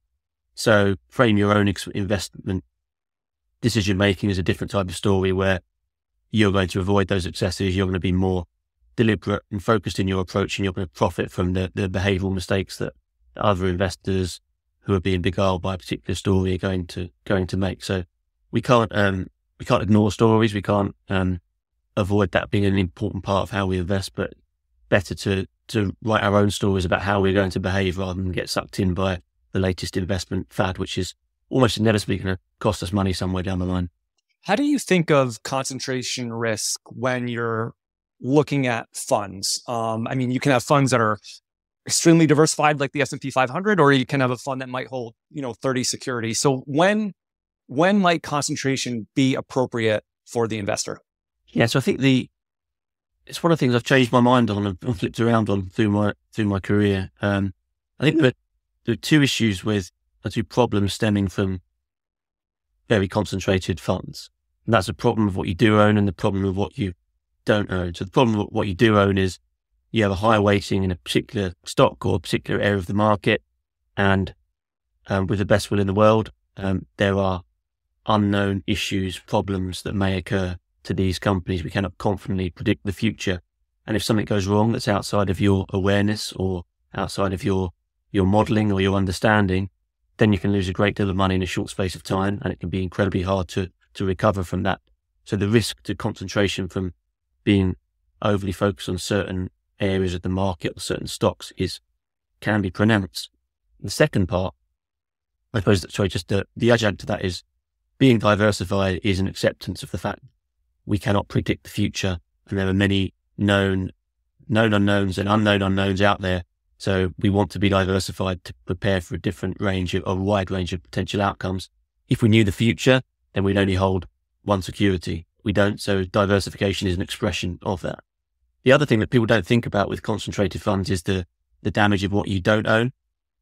So frame your own investment decision making as a different type of story where you're going to avoid those excesses. You're going to be more deliberate and focused in your approach, and you're going to profit from the behavioral mistakes that other investors who are being beguiled by a particular story are going to make. So we can't ignore stories. We can't avoid that being an important part of how we invest, but better to write our own stories about how we're going to behave rather than get sucked in by the latest investment fad, which is almost inevitably going to cost us money somewhere down the line. How do you think of concentration risk when you're looking at funds? I mean, you can have funds that are extremely diversified, like the S&P 500, or you can have a fund that might hold, 30 securities. So when might concentration be appropriate for the investor? Yeah, so I think it's one of the things I've changed my mind on and flipped around on through my career. I think there are two issues two problems stemming from very concentrated funds. And that's a problem of what you do own and the problem of what you don't own. So the problem of what you do own is you have a high weighting in a particular stock or a particular area of the market. And with the best will in the world, there are unknown issues, problems that may occur to these companies. We cannot confidently predict the future. And if something goes wrong that's outside of your awareness or outside of your modeling or your understanding, then you can lose a great deal of money in a short space of time, and it can be incredibly hard to recover from that. So the risk to concentration from being overly focused on certain areas of the market or certain stocks can be pronounced. The second part, I suppose, just the adjunct to that is being diversified is an acceptance of the fact we cannot predict the future, and there are many known unknowns and unknown unknowns out there. So we want to be diversified to prepare for a different range of, a wide range of potential outcomes. If we knew the future, then we'd only hold one security. We don't. So diversification is an expression of that. The other thing that people don't think about with concentrated funds is the damage of what you don't own.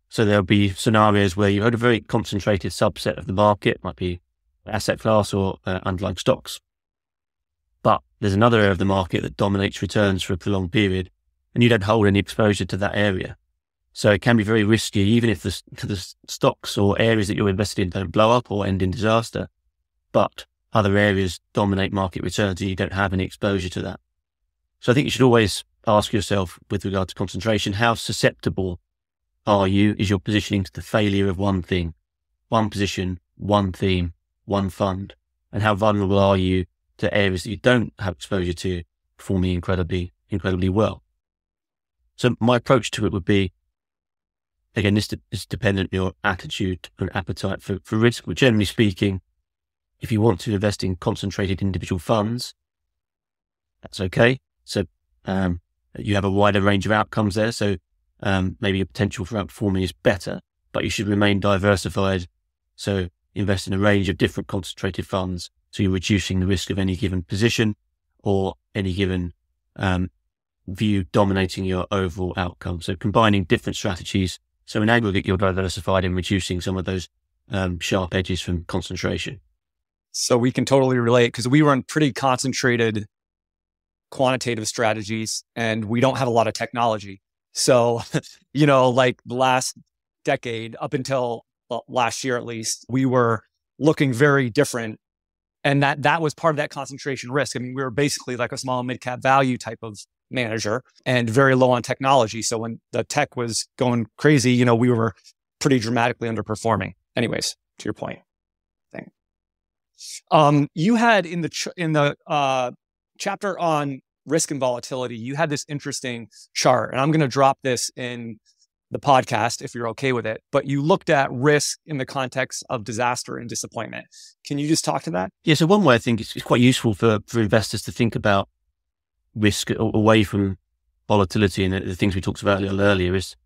So there'll be scenarios where you own a very concentrated subset of the market, might be asset class or underlying stocks. But there's another area of the market that dominates returns for a prolonged period, and you don't hold any exposure to that area. So it can be very risky, even if the stocks or areas that you're invested in don't blow up or end in disaster, but other areas dominate market returns and you don't have any exposure to that. So I think you should always ask yourself with regard to concentration, how susceptible are you? Is your positioning to the failure of one thing, one position, one theme, one fund? And how vulnerable are you to areas that you don't have exposure to performing incredibly well? So my approach to it would be, again, this is dependent on your attitude and appetite for risk. But generally speaking, if you want to invest in concentrated individual funds, that's okay. So you have a wider range of outcomes there. So maybe your potential for outperforming is better, but you should remain diversified. So invest in a range of different concentrated funds. So you're reducing the risk of any given position or any given view dominating your overall outcome. So combining different strategies. So in aggregate, you're diversified and reducing some of those sharp edges from concentration. So we can totally relate because we run pretty concentrated quantitative strategies and we don't have a lot of technology. So, you know, like the last decade up until last year, at least, we were looking very different. And that was part of that concentration risk. I mean, we were basically like a small mid-cap value type of manager and very low on technology. So when the tech was going crazy, you know, we were pretty dramatically underperforming. Anyways, to your point, thing. You had in the chapter on risk and volatility, you had this interesting chart, and I'm going to drop this in the podcast if you're okay with it, but you looked at risk in the context of disaster and disappointment. Can you just talk to that? Yeah. So one way I think it's quite useful for investors to think about risk away from volatility and the things we talked about a little earlier is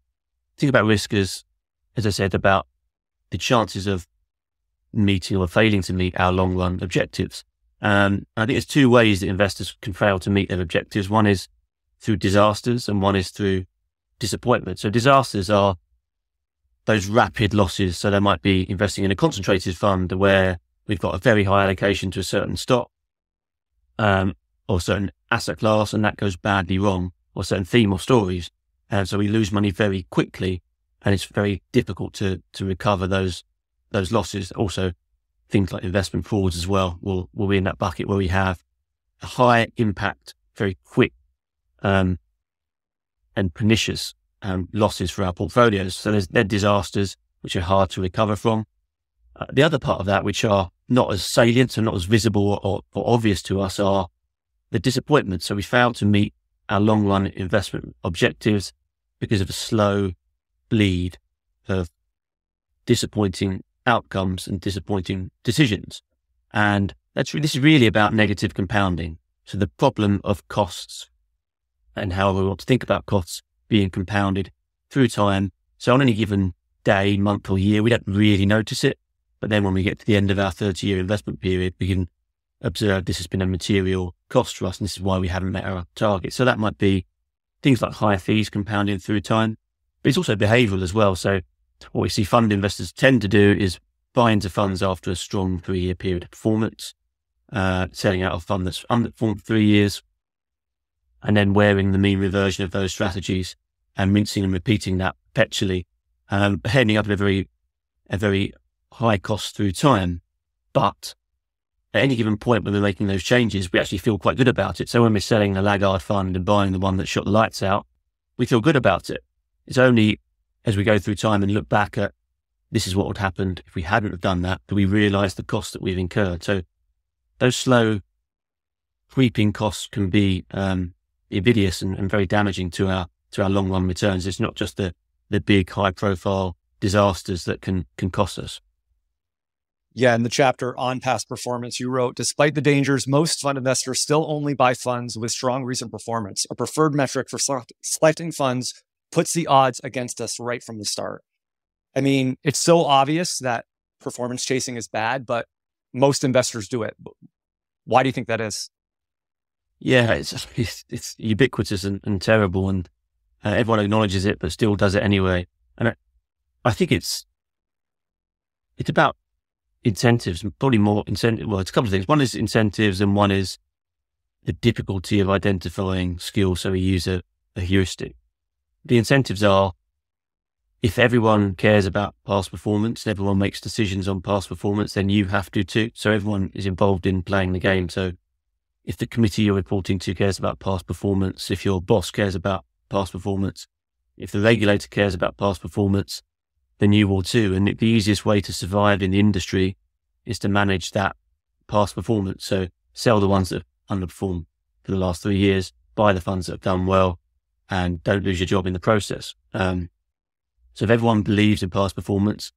think about risk as I said, about the chances of meeting or failing to meet our long run objectives. I think there's two ways that investors can fail to meet their objectives. One is through disasters and one is through disappointment. So disasters are those rapid losses. So they might be investing in a concentrated fund where we've got a very high allocation to a certain stock, or certain asset class, and that goes badly wrong, or certain theme or stories. And so we lose money very quickly and it's very difficult to recover those losses. Also, things like investment frauds as well will be in that bucket where we have a high impact, very quick and pernicious losses for our portfolios. So they're disasters which are hard to recover from. The other part of that, which are not as salient and not as visible or obvious to us, are the disappointments. So we fail to meet our long run investment objectives because of a slow bleed of disappointing outcomes and disappointing decisions. And this is really about negative compounding. So the problem of costs and how we want to think about costs being compounded through time. So on any given day, month or year, we don't really notice it. But then when we get to the end of our 30-year investment period, we can observe this has been a material cost for us. And this is why we haven't met our target. So that might be things like higher fees compounding through time, but it's also behavioral as well. So what we see fund investors tend to do is buy into funds after a strong 3-year period of performance, selling out a fund that's underperformed 3 years, and then wearing the mean reversion of those strategies and rinsing and repeating that perpetually, ending up at a very high cost through time. But at any given point when we're making those changes, we actually feel quite good about it. So when we're selling the laggard fund and buying the one that shot the lights out, we feel good about it. It's only as we go through time and look back at this is what would have happened if we hadn't have done that, that we realize the cost that we've incurred. So those slow creeping costs can be invidious and very damaging to our long run returns. It's not just the big high profile disasters that can cost us. Yeah, in the chapter on past performance, you wrote, despite the dangers, most fund investors still only buy funds with strong recent performance. A preferred metric for selecting funds puts the odds against us right from the start. I mean, it's so obvious that performance chasing is bad, but most investors do it. Why do you think that is? Yeah, it's ubiquitous and terrible, and everyone acknowledges it, but still does it anyway. And I think it's about incentives, and probably more incentive. Well, it's a couple of things. One is incentives, and one is the difficulty of identifying skills. So we use a heuristic. The incentives are, if everyone cares about past performance, and everyone makes decisions on past performance, then you have to too. So everyone is involved in playing the game. So if the committee you're reporting to cares about past performance, if your boss cares about past performance, if the regulator cares about past performance, then you will too. And the easiest way to survive in the industry is to manage that past performance. So sell the ones that have underperformed for the last 3 years, buy the funds that have done well, and don't lose your job in the process. So if everyone believes in past performance,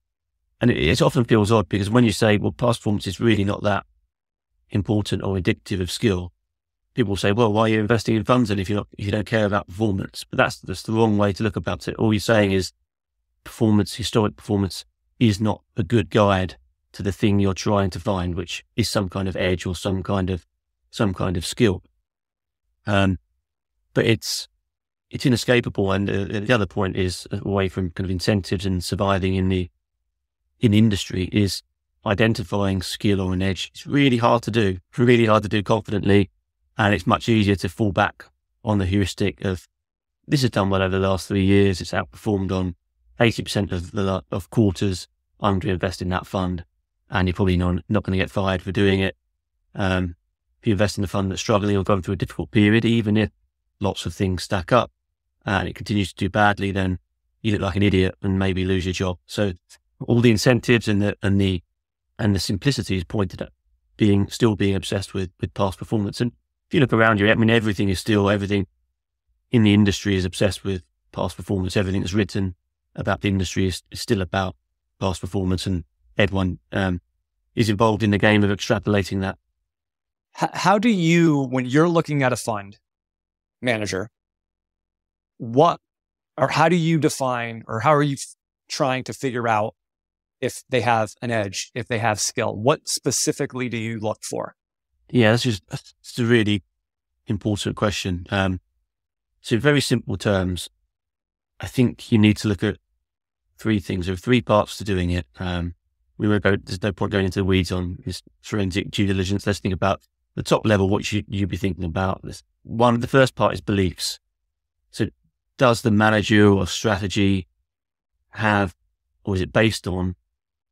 and it often feels odd because when you say, well, past performance is really not that important or indicative of skill, people say, well, why are you investing in funds? And if you don't care about performance, but that's the wrong way to look about it. All you're saying is performance, historic performance is not a good guide to the thing you're trying to find, which is some kind of edge or some kind of skill. But it's inescapable. And the other point is, away from kind of incentives and surviving in industry, is identifying skill or an edge. It's really hard to do, confidently. And it's much easier to fall back on the heuristic of this has done well over the last 3 years. It's outperformed on 80% of quarters. I'm going to invest in that fund, and you're probably not going to get fired for doing it. If you invest in a fund that's struggling or going through a difficult period, even if lots of things stack up, and it continues to do badly, then you look like an idiot and maybe lose your job. So all the incentives and the simplicity is pointed at being obsessed with past performance. And if you look around you, I mean, everything in the industry is obsessed with past performance. Everything that's written about the industry is still about past performance, and everyone is involved in the game of extrapolating that. How do you, when you're looking at a fund manager, how do you define, or how are you trying to figure out if they have an edge, if they have skill? What specifically do you look for? Yeah, that's a really important question. So in very simple terms, I think you need to look at three things. There are three parts to doing it. There's no point going into the weeds on this forensic due diligence. Let's think about the top level, what should you be thinking about. The first part is beliefs. So does the manager or strategy have, or is it based on,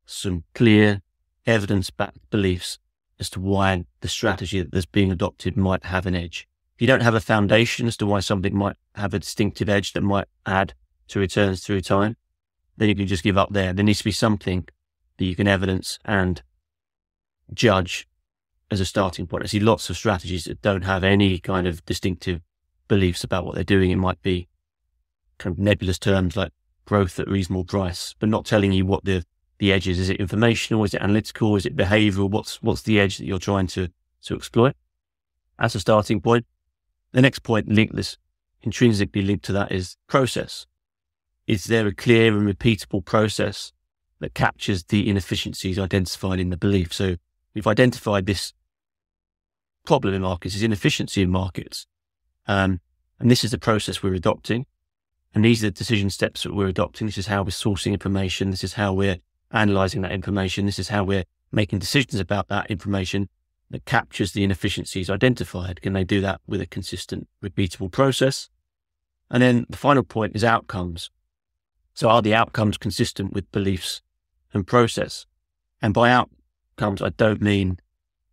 some clear evidence-backed beliefs as to why the strategy that's being adopted might have an edge? If you don't have a foundation as to why something might have a distinctive edge that might add to returns through time, then you can just give up there. There needs to be something that you can evidence and judge as a starting point. I see lots of strategies that don't have any kind of distinctive beliefs about what they're doing. It might be kind of nebulous terms like growth at reasonable price, but not telling you what the edge is. Is it informational? Is it analytical? Is it behavioral? What's the edge that you're trying to exploit? That's a starting point. The next point, intrinsically linked to that, is process. Is there a clear and repeatable process that captures the inefficiencies identified in the belief? So we've identified this problem in markets, this inefficiency in markets. And this is the process we're adopting. And these are the decision steps that we're adopting. This is how we're sourcing information. This is how we're analyzing that information. This is how we're making decisions about that information that captures the inefficiencies identified. Can they do that with a consistent, repeatable process? And then the final point is outcomes. So are the outcomes consistent with beliefs and process? And by outcomes, I don't mean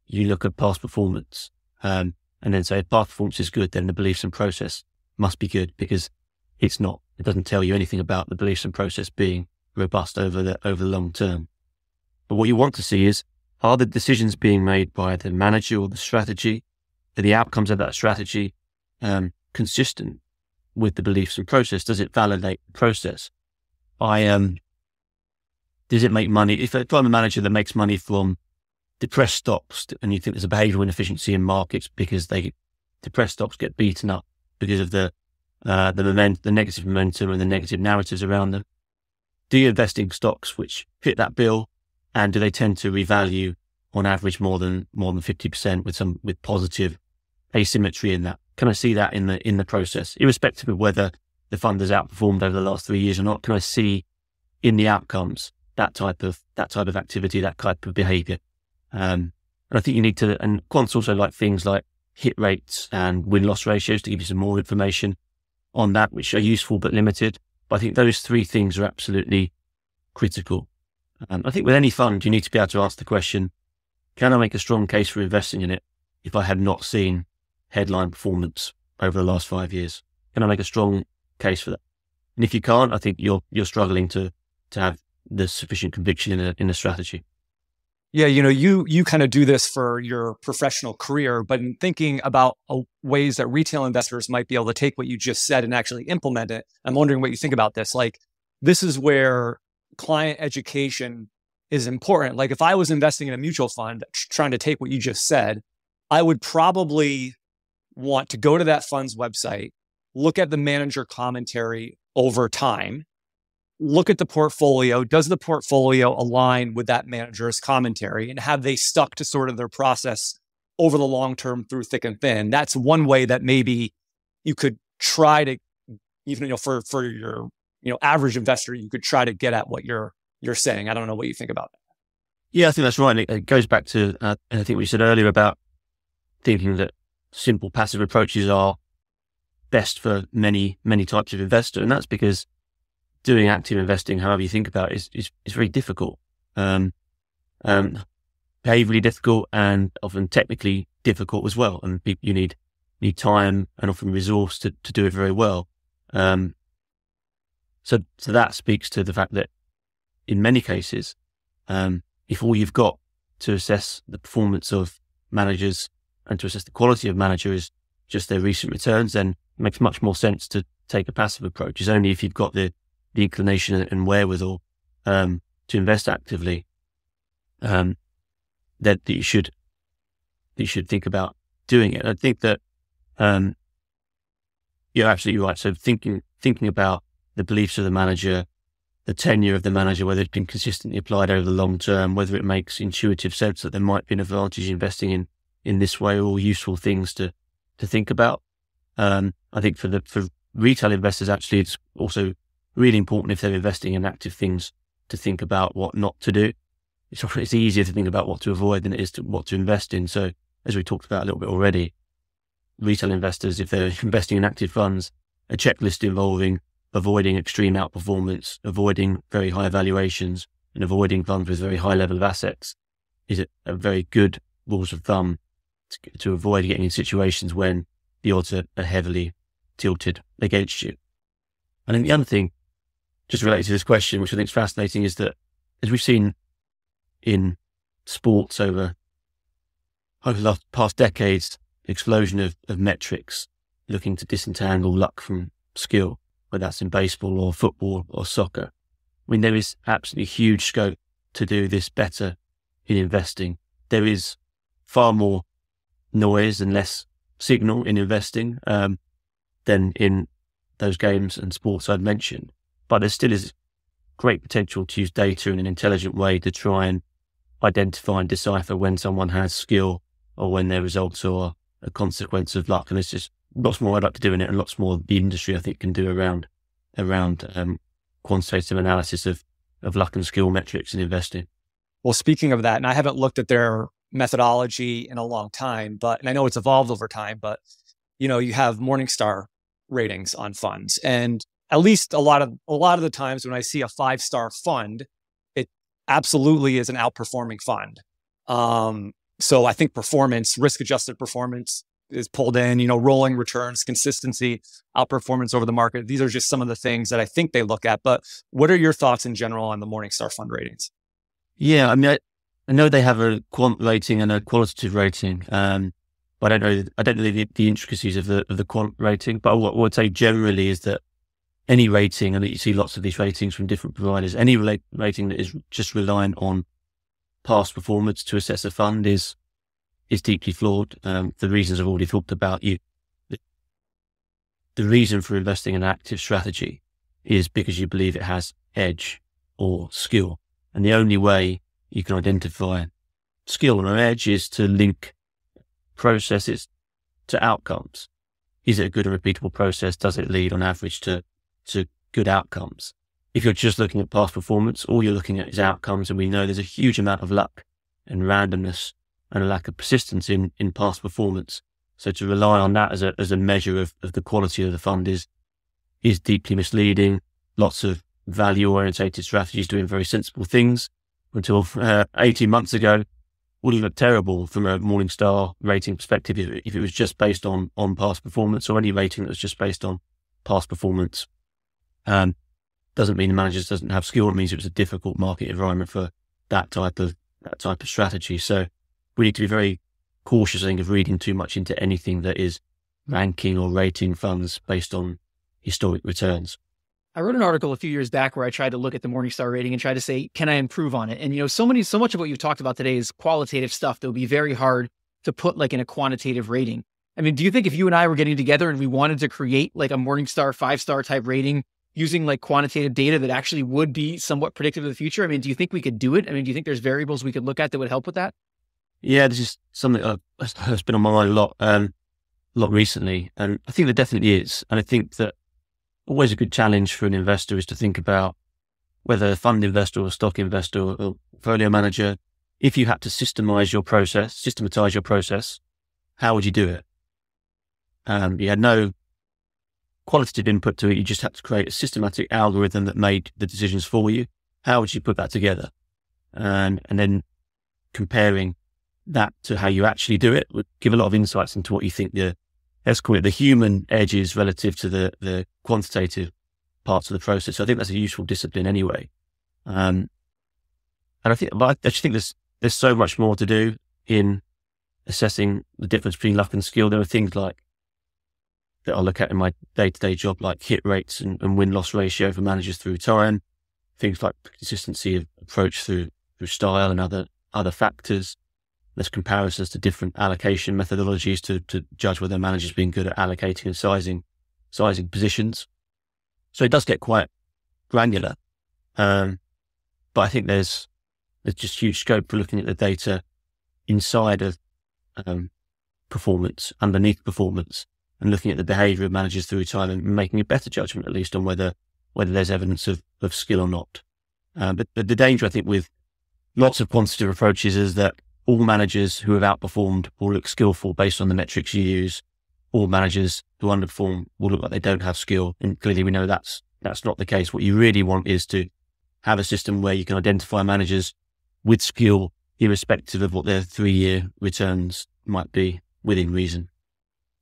you look at past performance and then say if past performance is good, then the beliefs and process must be good, because it's not. It doesn't tell you anything about the beliefs and process being robust over the long term. But what you want to see is, are the decisions being made by the manager or the strategy, are the outcomes of that strategy consistent with the beliefs and process? Does it validate the process? I Does it make money? If I'm a manager that makes money from depressed stocks and you think there's a behavioral inefficiency in markets because they depressed stocks get beaten up because of the negative momentum and the negative narratives around them, do you invest in stocks which fit that bill, and do they tend to revalue on average more than 50% with positive asymmetry in that? Can I see that in the process, irrespective of whether the fund has outperformed over the last 3 years or not? Can I see in the outcomes that type of activity, that type of behavior? And I think you need to, and quants also like things like hit rates and win-loss ratios to give you some more information on that, which are useful but limited. But I think those three things are absolutely critical. I think with any fund, you need to be able to ask the question, can I make a strong case for investing in it if I have not seen headline performance over the last 5 years? Can I make a strong case for that? And if you can't, I think you're struggling to have the sufficient conviction in a strategy. Yeah, you kind of do this for your professional career, but in thinking about ways that retail investors might be able to take what you just said and actually implement it, I'm wondering what you think about this. Like, this is where client education is important. Like, if I was investing in a mutual fund trying to take what you just said, I would probably want to go to that fund's website, look at the manager commentary over time, look at the portfolio. Does the portfolio align with that manager's commentary? And have they stuck to sort of their process over the long term through thick and thin? That's one way that maybe you could try to, even for your average investor, you could try to get at what you're saying. I don't know what you think about that. Yeah, I think that's right. It goes back to I think we said earlier about thinking that simple passive approaches are best for many types of investor, and that's because doing active investing, however you think about it, is very difficult, behaviorally difficult, and often technically difficult as well. And you need time and often resource to do it very well. So that speaks to the fact that in many cases, if all you've got to assess the performance of managers and to assess the quality of manager is just their recent returns, then it makes much more sense to take a passive approach. It's only if you've got the inclination and wherewithal to invest actively that you should think about doing it. I think that you're absolutely right. So thinking about the beliefs of the manager, the tenure of the manager, whether it's been consistently applied over the long term, whether it makes intuitive sense that there might be an advantage investing in this way, all useful things to think about. I think for retail investors, actually, it's also really important, if they're investing in active things, to think about what not to do. It's easier to think about what to avoid than it is to what to invest in. So as we talked about a little bit already, retail investors, if they're investing in active funds, a checklist involving avoiding extreme outperformance, avoiding very high valuations, and avoiding funds with very high level of assets is a very good rules of thumb to avoid getting in situations when the odds are heavily tilted against you. And then the other thing, just related to this question, which I think is fascinating, is that as we've seen in sports over the past decades, the explosion of metrics looking to disentangle luck from skill, whether that's in baseball or football or soccer. I mean, there is absolutely huge scope to do this better in investing. There is far more noise and less signal in investing than in those games and sports I'd mentioned. But there still is great potential to use data in an intelligent way to try and identify and decipher when someone has skill or when their results are a consequence of luck. And there's just lots more I'd like to do in it, and lots more the industry, I think, can do around quantitative analysis of luck and skill metrics in investing. Well, speaking of that, and I haven't looked at their methodology in a long time, and I know it's evolved over time, but you have Morningstar ratings on funds, and at least a lot of the times when I see a 5-star fund, it absolutely is an outperforming fund. So I think performance, risk-adjusted performance, is pulled in. Rolling returns, consistency, outperformance over the market. These are just some of the things that I think they look at. But what are your thoughts in general on the Morningstar fund ratings? Yeah, I mean, I know they have a quant rating and a qualitative rating, but I don't know the intricacies of the quant rating. But what I would say generally is that any rating, and you see lots of these ratings from different providers, any rating that is just reliant on past performance to assess a fund is deeply flawed. The reasons I've already talked about. The reason for investing in an active strategy is because you believe it has edge or skill. And the only way you can identify skill or edge is to link processes to outcomes. Is it a good and repeatable process? Does it lead on average to good outcomes? If you're just looking at past performance, all you're looking at is outcomes. And we know there's a huge amount of luck and randomness and a lack of persistence in past performance. So to rely on that as a measure of the quality of the fund is deeply misleading. Lots of value orientated strategies doing very sensible things until 18 months ago would have looked terrible from a Morningstar rating perspective if it was just based on past performance, or any rating that was just based on past performance. Doesn't mean the manager doesn't have skill. It means it was a difficult market environment for that type of strategy. So we need to be very cautious, I think, of reading too much into anything that is ranking or rating funds based on historic returns. I wrote an article a few years back where I tried to look at the Morningstar rating and try to say, can I improve on it? And, you know, so much of what you've talked about today is qualitative stuff that would be very hard to put like in a quantitative rating. I mean, do you think if you and I were getting together and we wanted to create like a Morningstar 5-star type rating using like quantitative data that actually would be somewhat predictive of the future? I mean, do you think we could do it? I mean, do you think there's variables we could look at that would help with that? Yeah, this is something that's been on my mind a lot recently. And I think there definitely is. And I think that always a good challenge for an investor is to think about, whether a fund investor or stock investor or portfolio manager, if you had to systematize your process, how would you do it? You had no qualitative input to it. You just had to create a systematic algorithm that made the decisions for you. How would you put that together? And then comparing that to how you actually do it would give a lot of insights into what you think let's call it the human edges relative to the quantitative parts of the process. So I think that's a useful discipline anyway. But I think there's so much more to do in assessing the difference between luck and skill. There are things like that I look at in my day-to-day job, like hit rates and win-loss ratio for managers through time, things like consistency of approach through style and other factors. There's comparisons to different allocation methodologies to judge whether a manager's been good at allocating and sizing positions. So it does get quite granular. But I think there's just huge scope for looking at the data inside of performance, underneath performance, and looking at the behavior of managers through time and making a better judgment, at least, on whether there's evidence of skill or not. But the danger, I think, with lots of quantitative approaches is that all managers who have outperformed will look skillful based on the metrics you use. All managers who underperform will look like they don't have skill. And clearly we know that's not the case. What you really want is to have a system where you can identify managers with skill, irrespective of what their 3-year returns might be, within reason.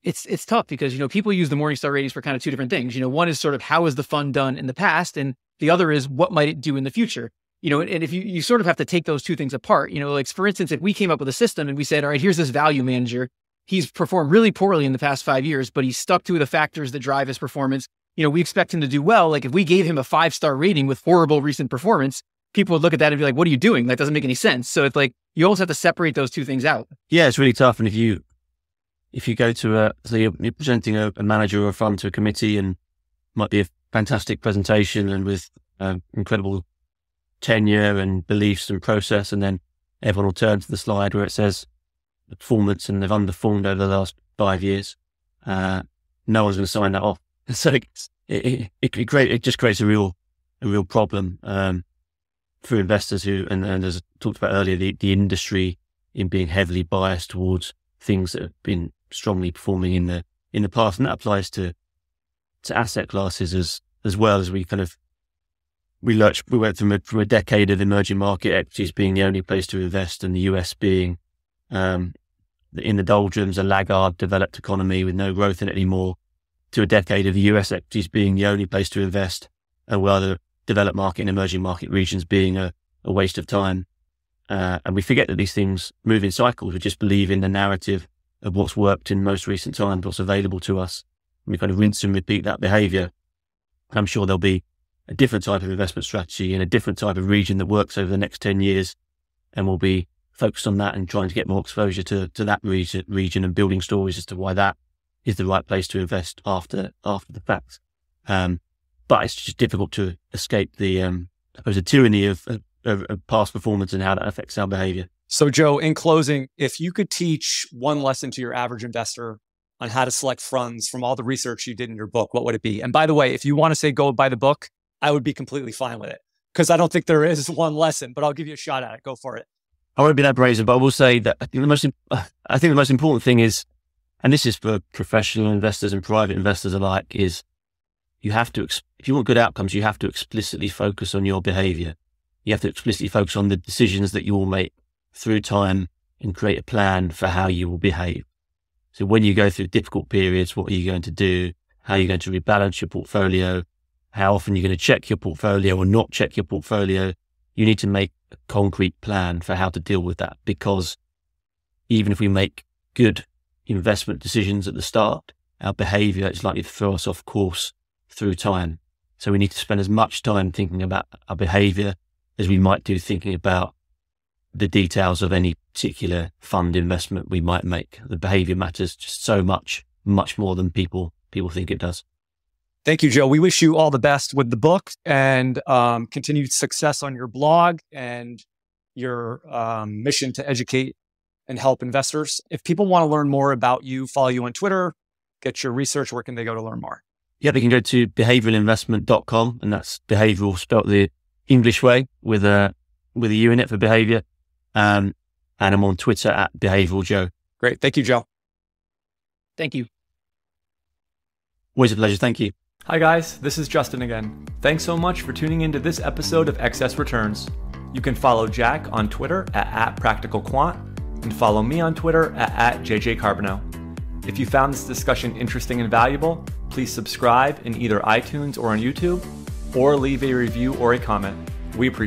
It's tough because, you know, people use the Morningstar ratings for kind of two different things. You know, one is sort of how has the fund done in the past? And the other is what might it do in the future? You know, and if you sort of have to take those two things apart, you know, like for instance, if we came up with a system and we said, all right, here's this value manager, he's performed really poorly in the past 5 years, but he's stuck to the factors that drive his performance. You know, we expect him to do well. Like if we gave him a 5-star rating with horrible recent performance, people would look at that and be like, what are you doing? That doesn't make any sense. So it's like, you always have to separate those two things out. Yeah, it's really tough. And if you go to so you're presenting a manager or a fund to a committee, and might be a fantastic presentation and with incredible tenure and beliefs and process, and then everyone will turn to the slide where it says the performance and they've underperformed over the last 5 years. No one's going to sign that off. So it just creates a real problem for investors who, and as I talked about earlier, the industry in being heavily biased towards things that have been strongly performing in the past, and that applies to asset classes as well. As we kind of we went from a decade of emerging market equities being the only place to invest, and the US being in the doldrums, a laggard developed economy with no growth in it anymore, to a decade of the US equities being the only place to invest, and while the developed market and emerging market regions being a waste of time. And we forget that these things move in cycles. We just believe in the narrative of what's worked in most recent times, what's available to us. And we kind of rinse and repeat that behavior. I'm sure there'll be a different type of investment strategy in a different type of region that works over the next 10 years. And we'll be focused on that and trying to get more exposure to that region and building stories as to why that is the right place to invest after the fact. But it's just difficult to escape the, I suppose, the tyranny of past performance and how that affects our behavior. So Joe, in closing, if you could teach one lesson to your average investor on how to select funds from all the research you did in your book, what would it be? And by the way, if you want to say go buy the book, I would be completely fine with it because I don't think there is one lesson, but I'll give you a shot at it. Go for it. I won't be that brazen, but I will say that I think the most important thing is, and this is for professional investors and private investors alike, is you have to, if you want good outcomes, you have to explicitly focus on your behavior. You have to explicitly focus on the decisions that you will make through time and create a plan for how you will behave. So when you go through difficult periods, what are you going to do? How are you going to rebalance your portfolio? How often are you going to check your portfolio or not check your portfolio? You need to make a concrete plan for how to deal with that, because even if we make good investment decisions at the start, our behavior is likely to throw us off course through time. So we need to spend as much time thinking about our behavior as we might do thinking about the details of any particular fund investment we might make. The behavior matters just so much, much more than people think it does. Thank you, Joe. We wish you all the best with the book and continued success on your blog and your mission to educate and help investors. If people want to learn more about you, follow you on Twitter, get your research, where can they go to learn more? Yeah, they can go to behavioralinvestment.com, and that's behavioral spelled the English way with a U in it for behavior. And I'm on Twitter at Behavioral Joe. Great. Thank you, Joe. Thank you. Always a pleasure. Thank you. Hi guys, this is Justin again. Thanks so much for tuning into this episode of Excess Returns. You can follow Jack on Twitter at @practicalquant and follow me on Twitter at @jjcarbono. If you found this discussion interesting and valuable, please subscribe in either iTunes or on YouTube, or leave a review or a comment. We appreciate it.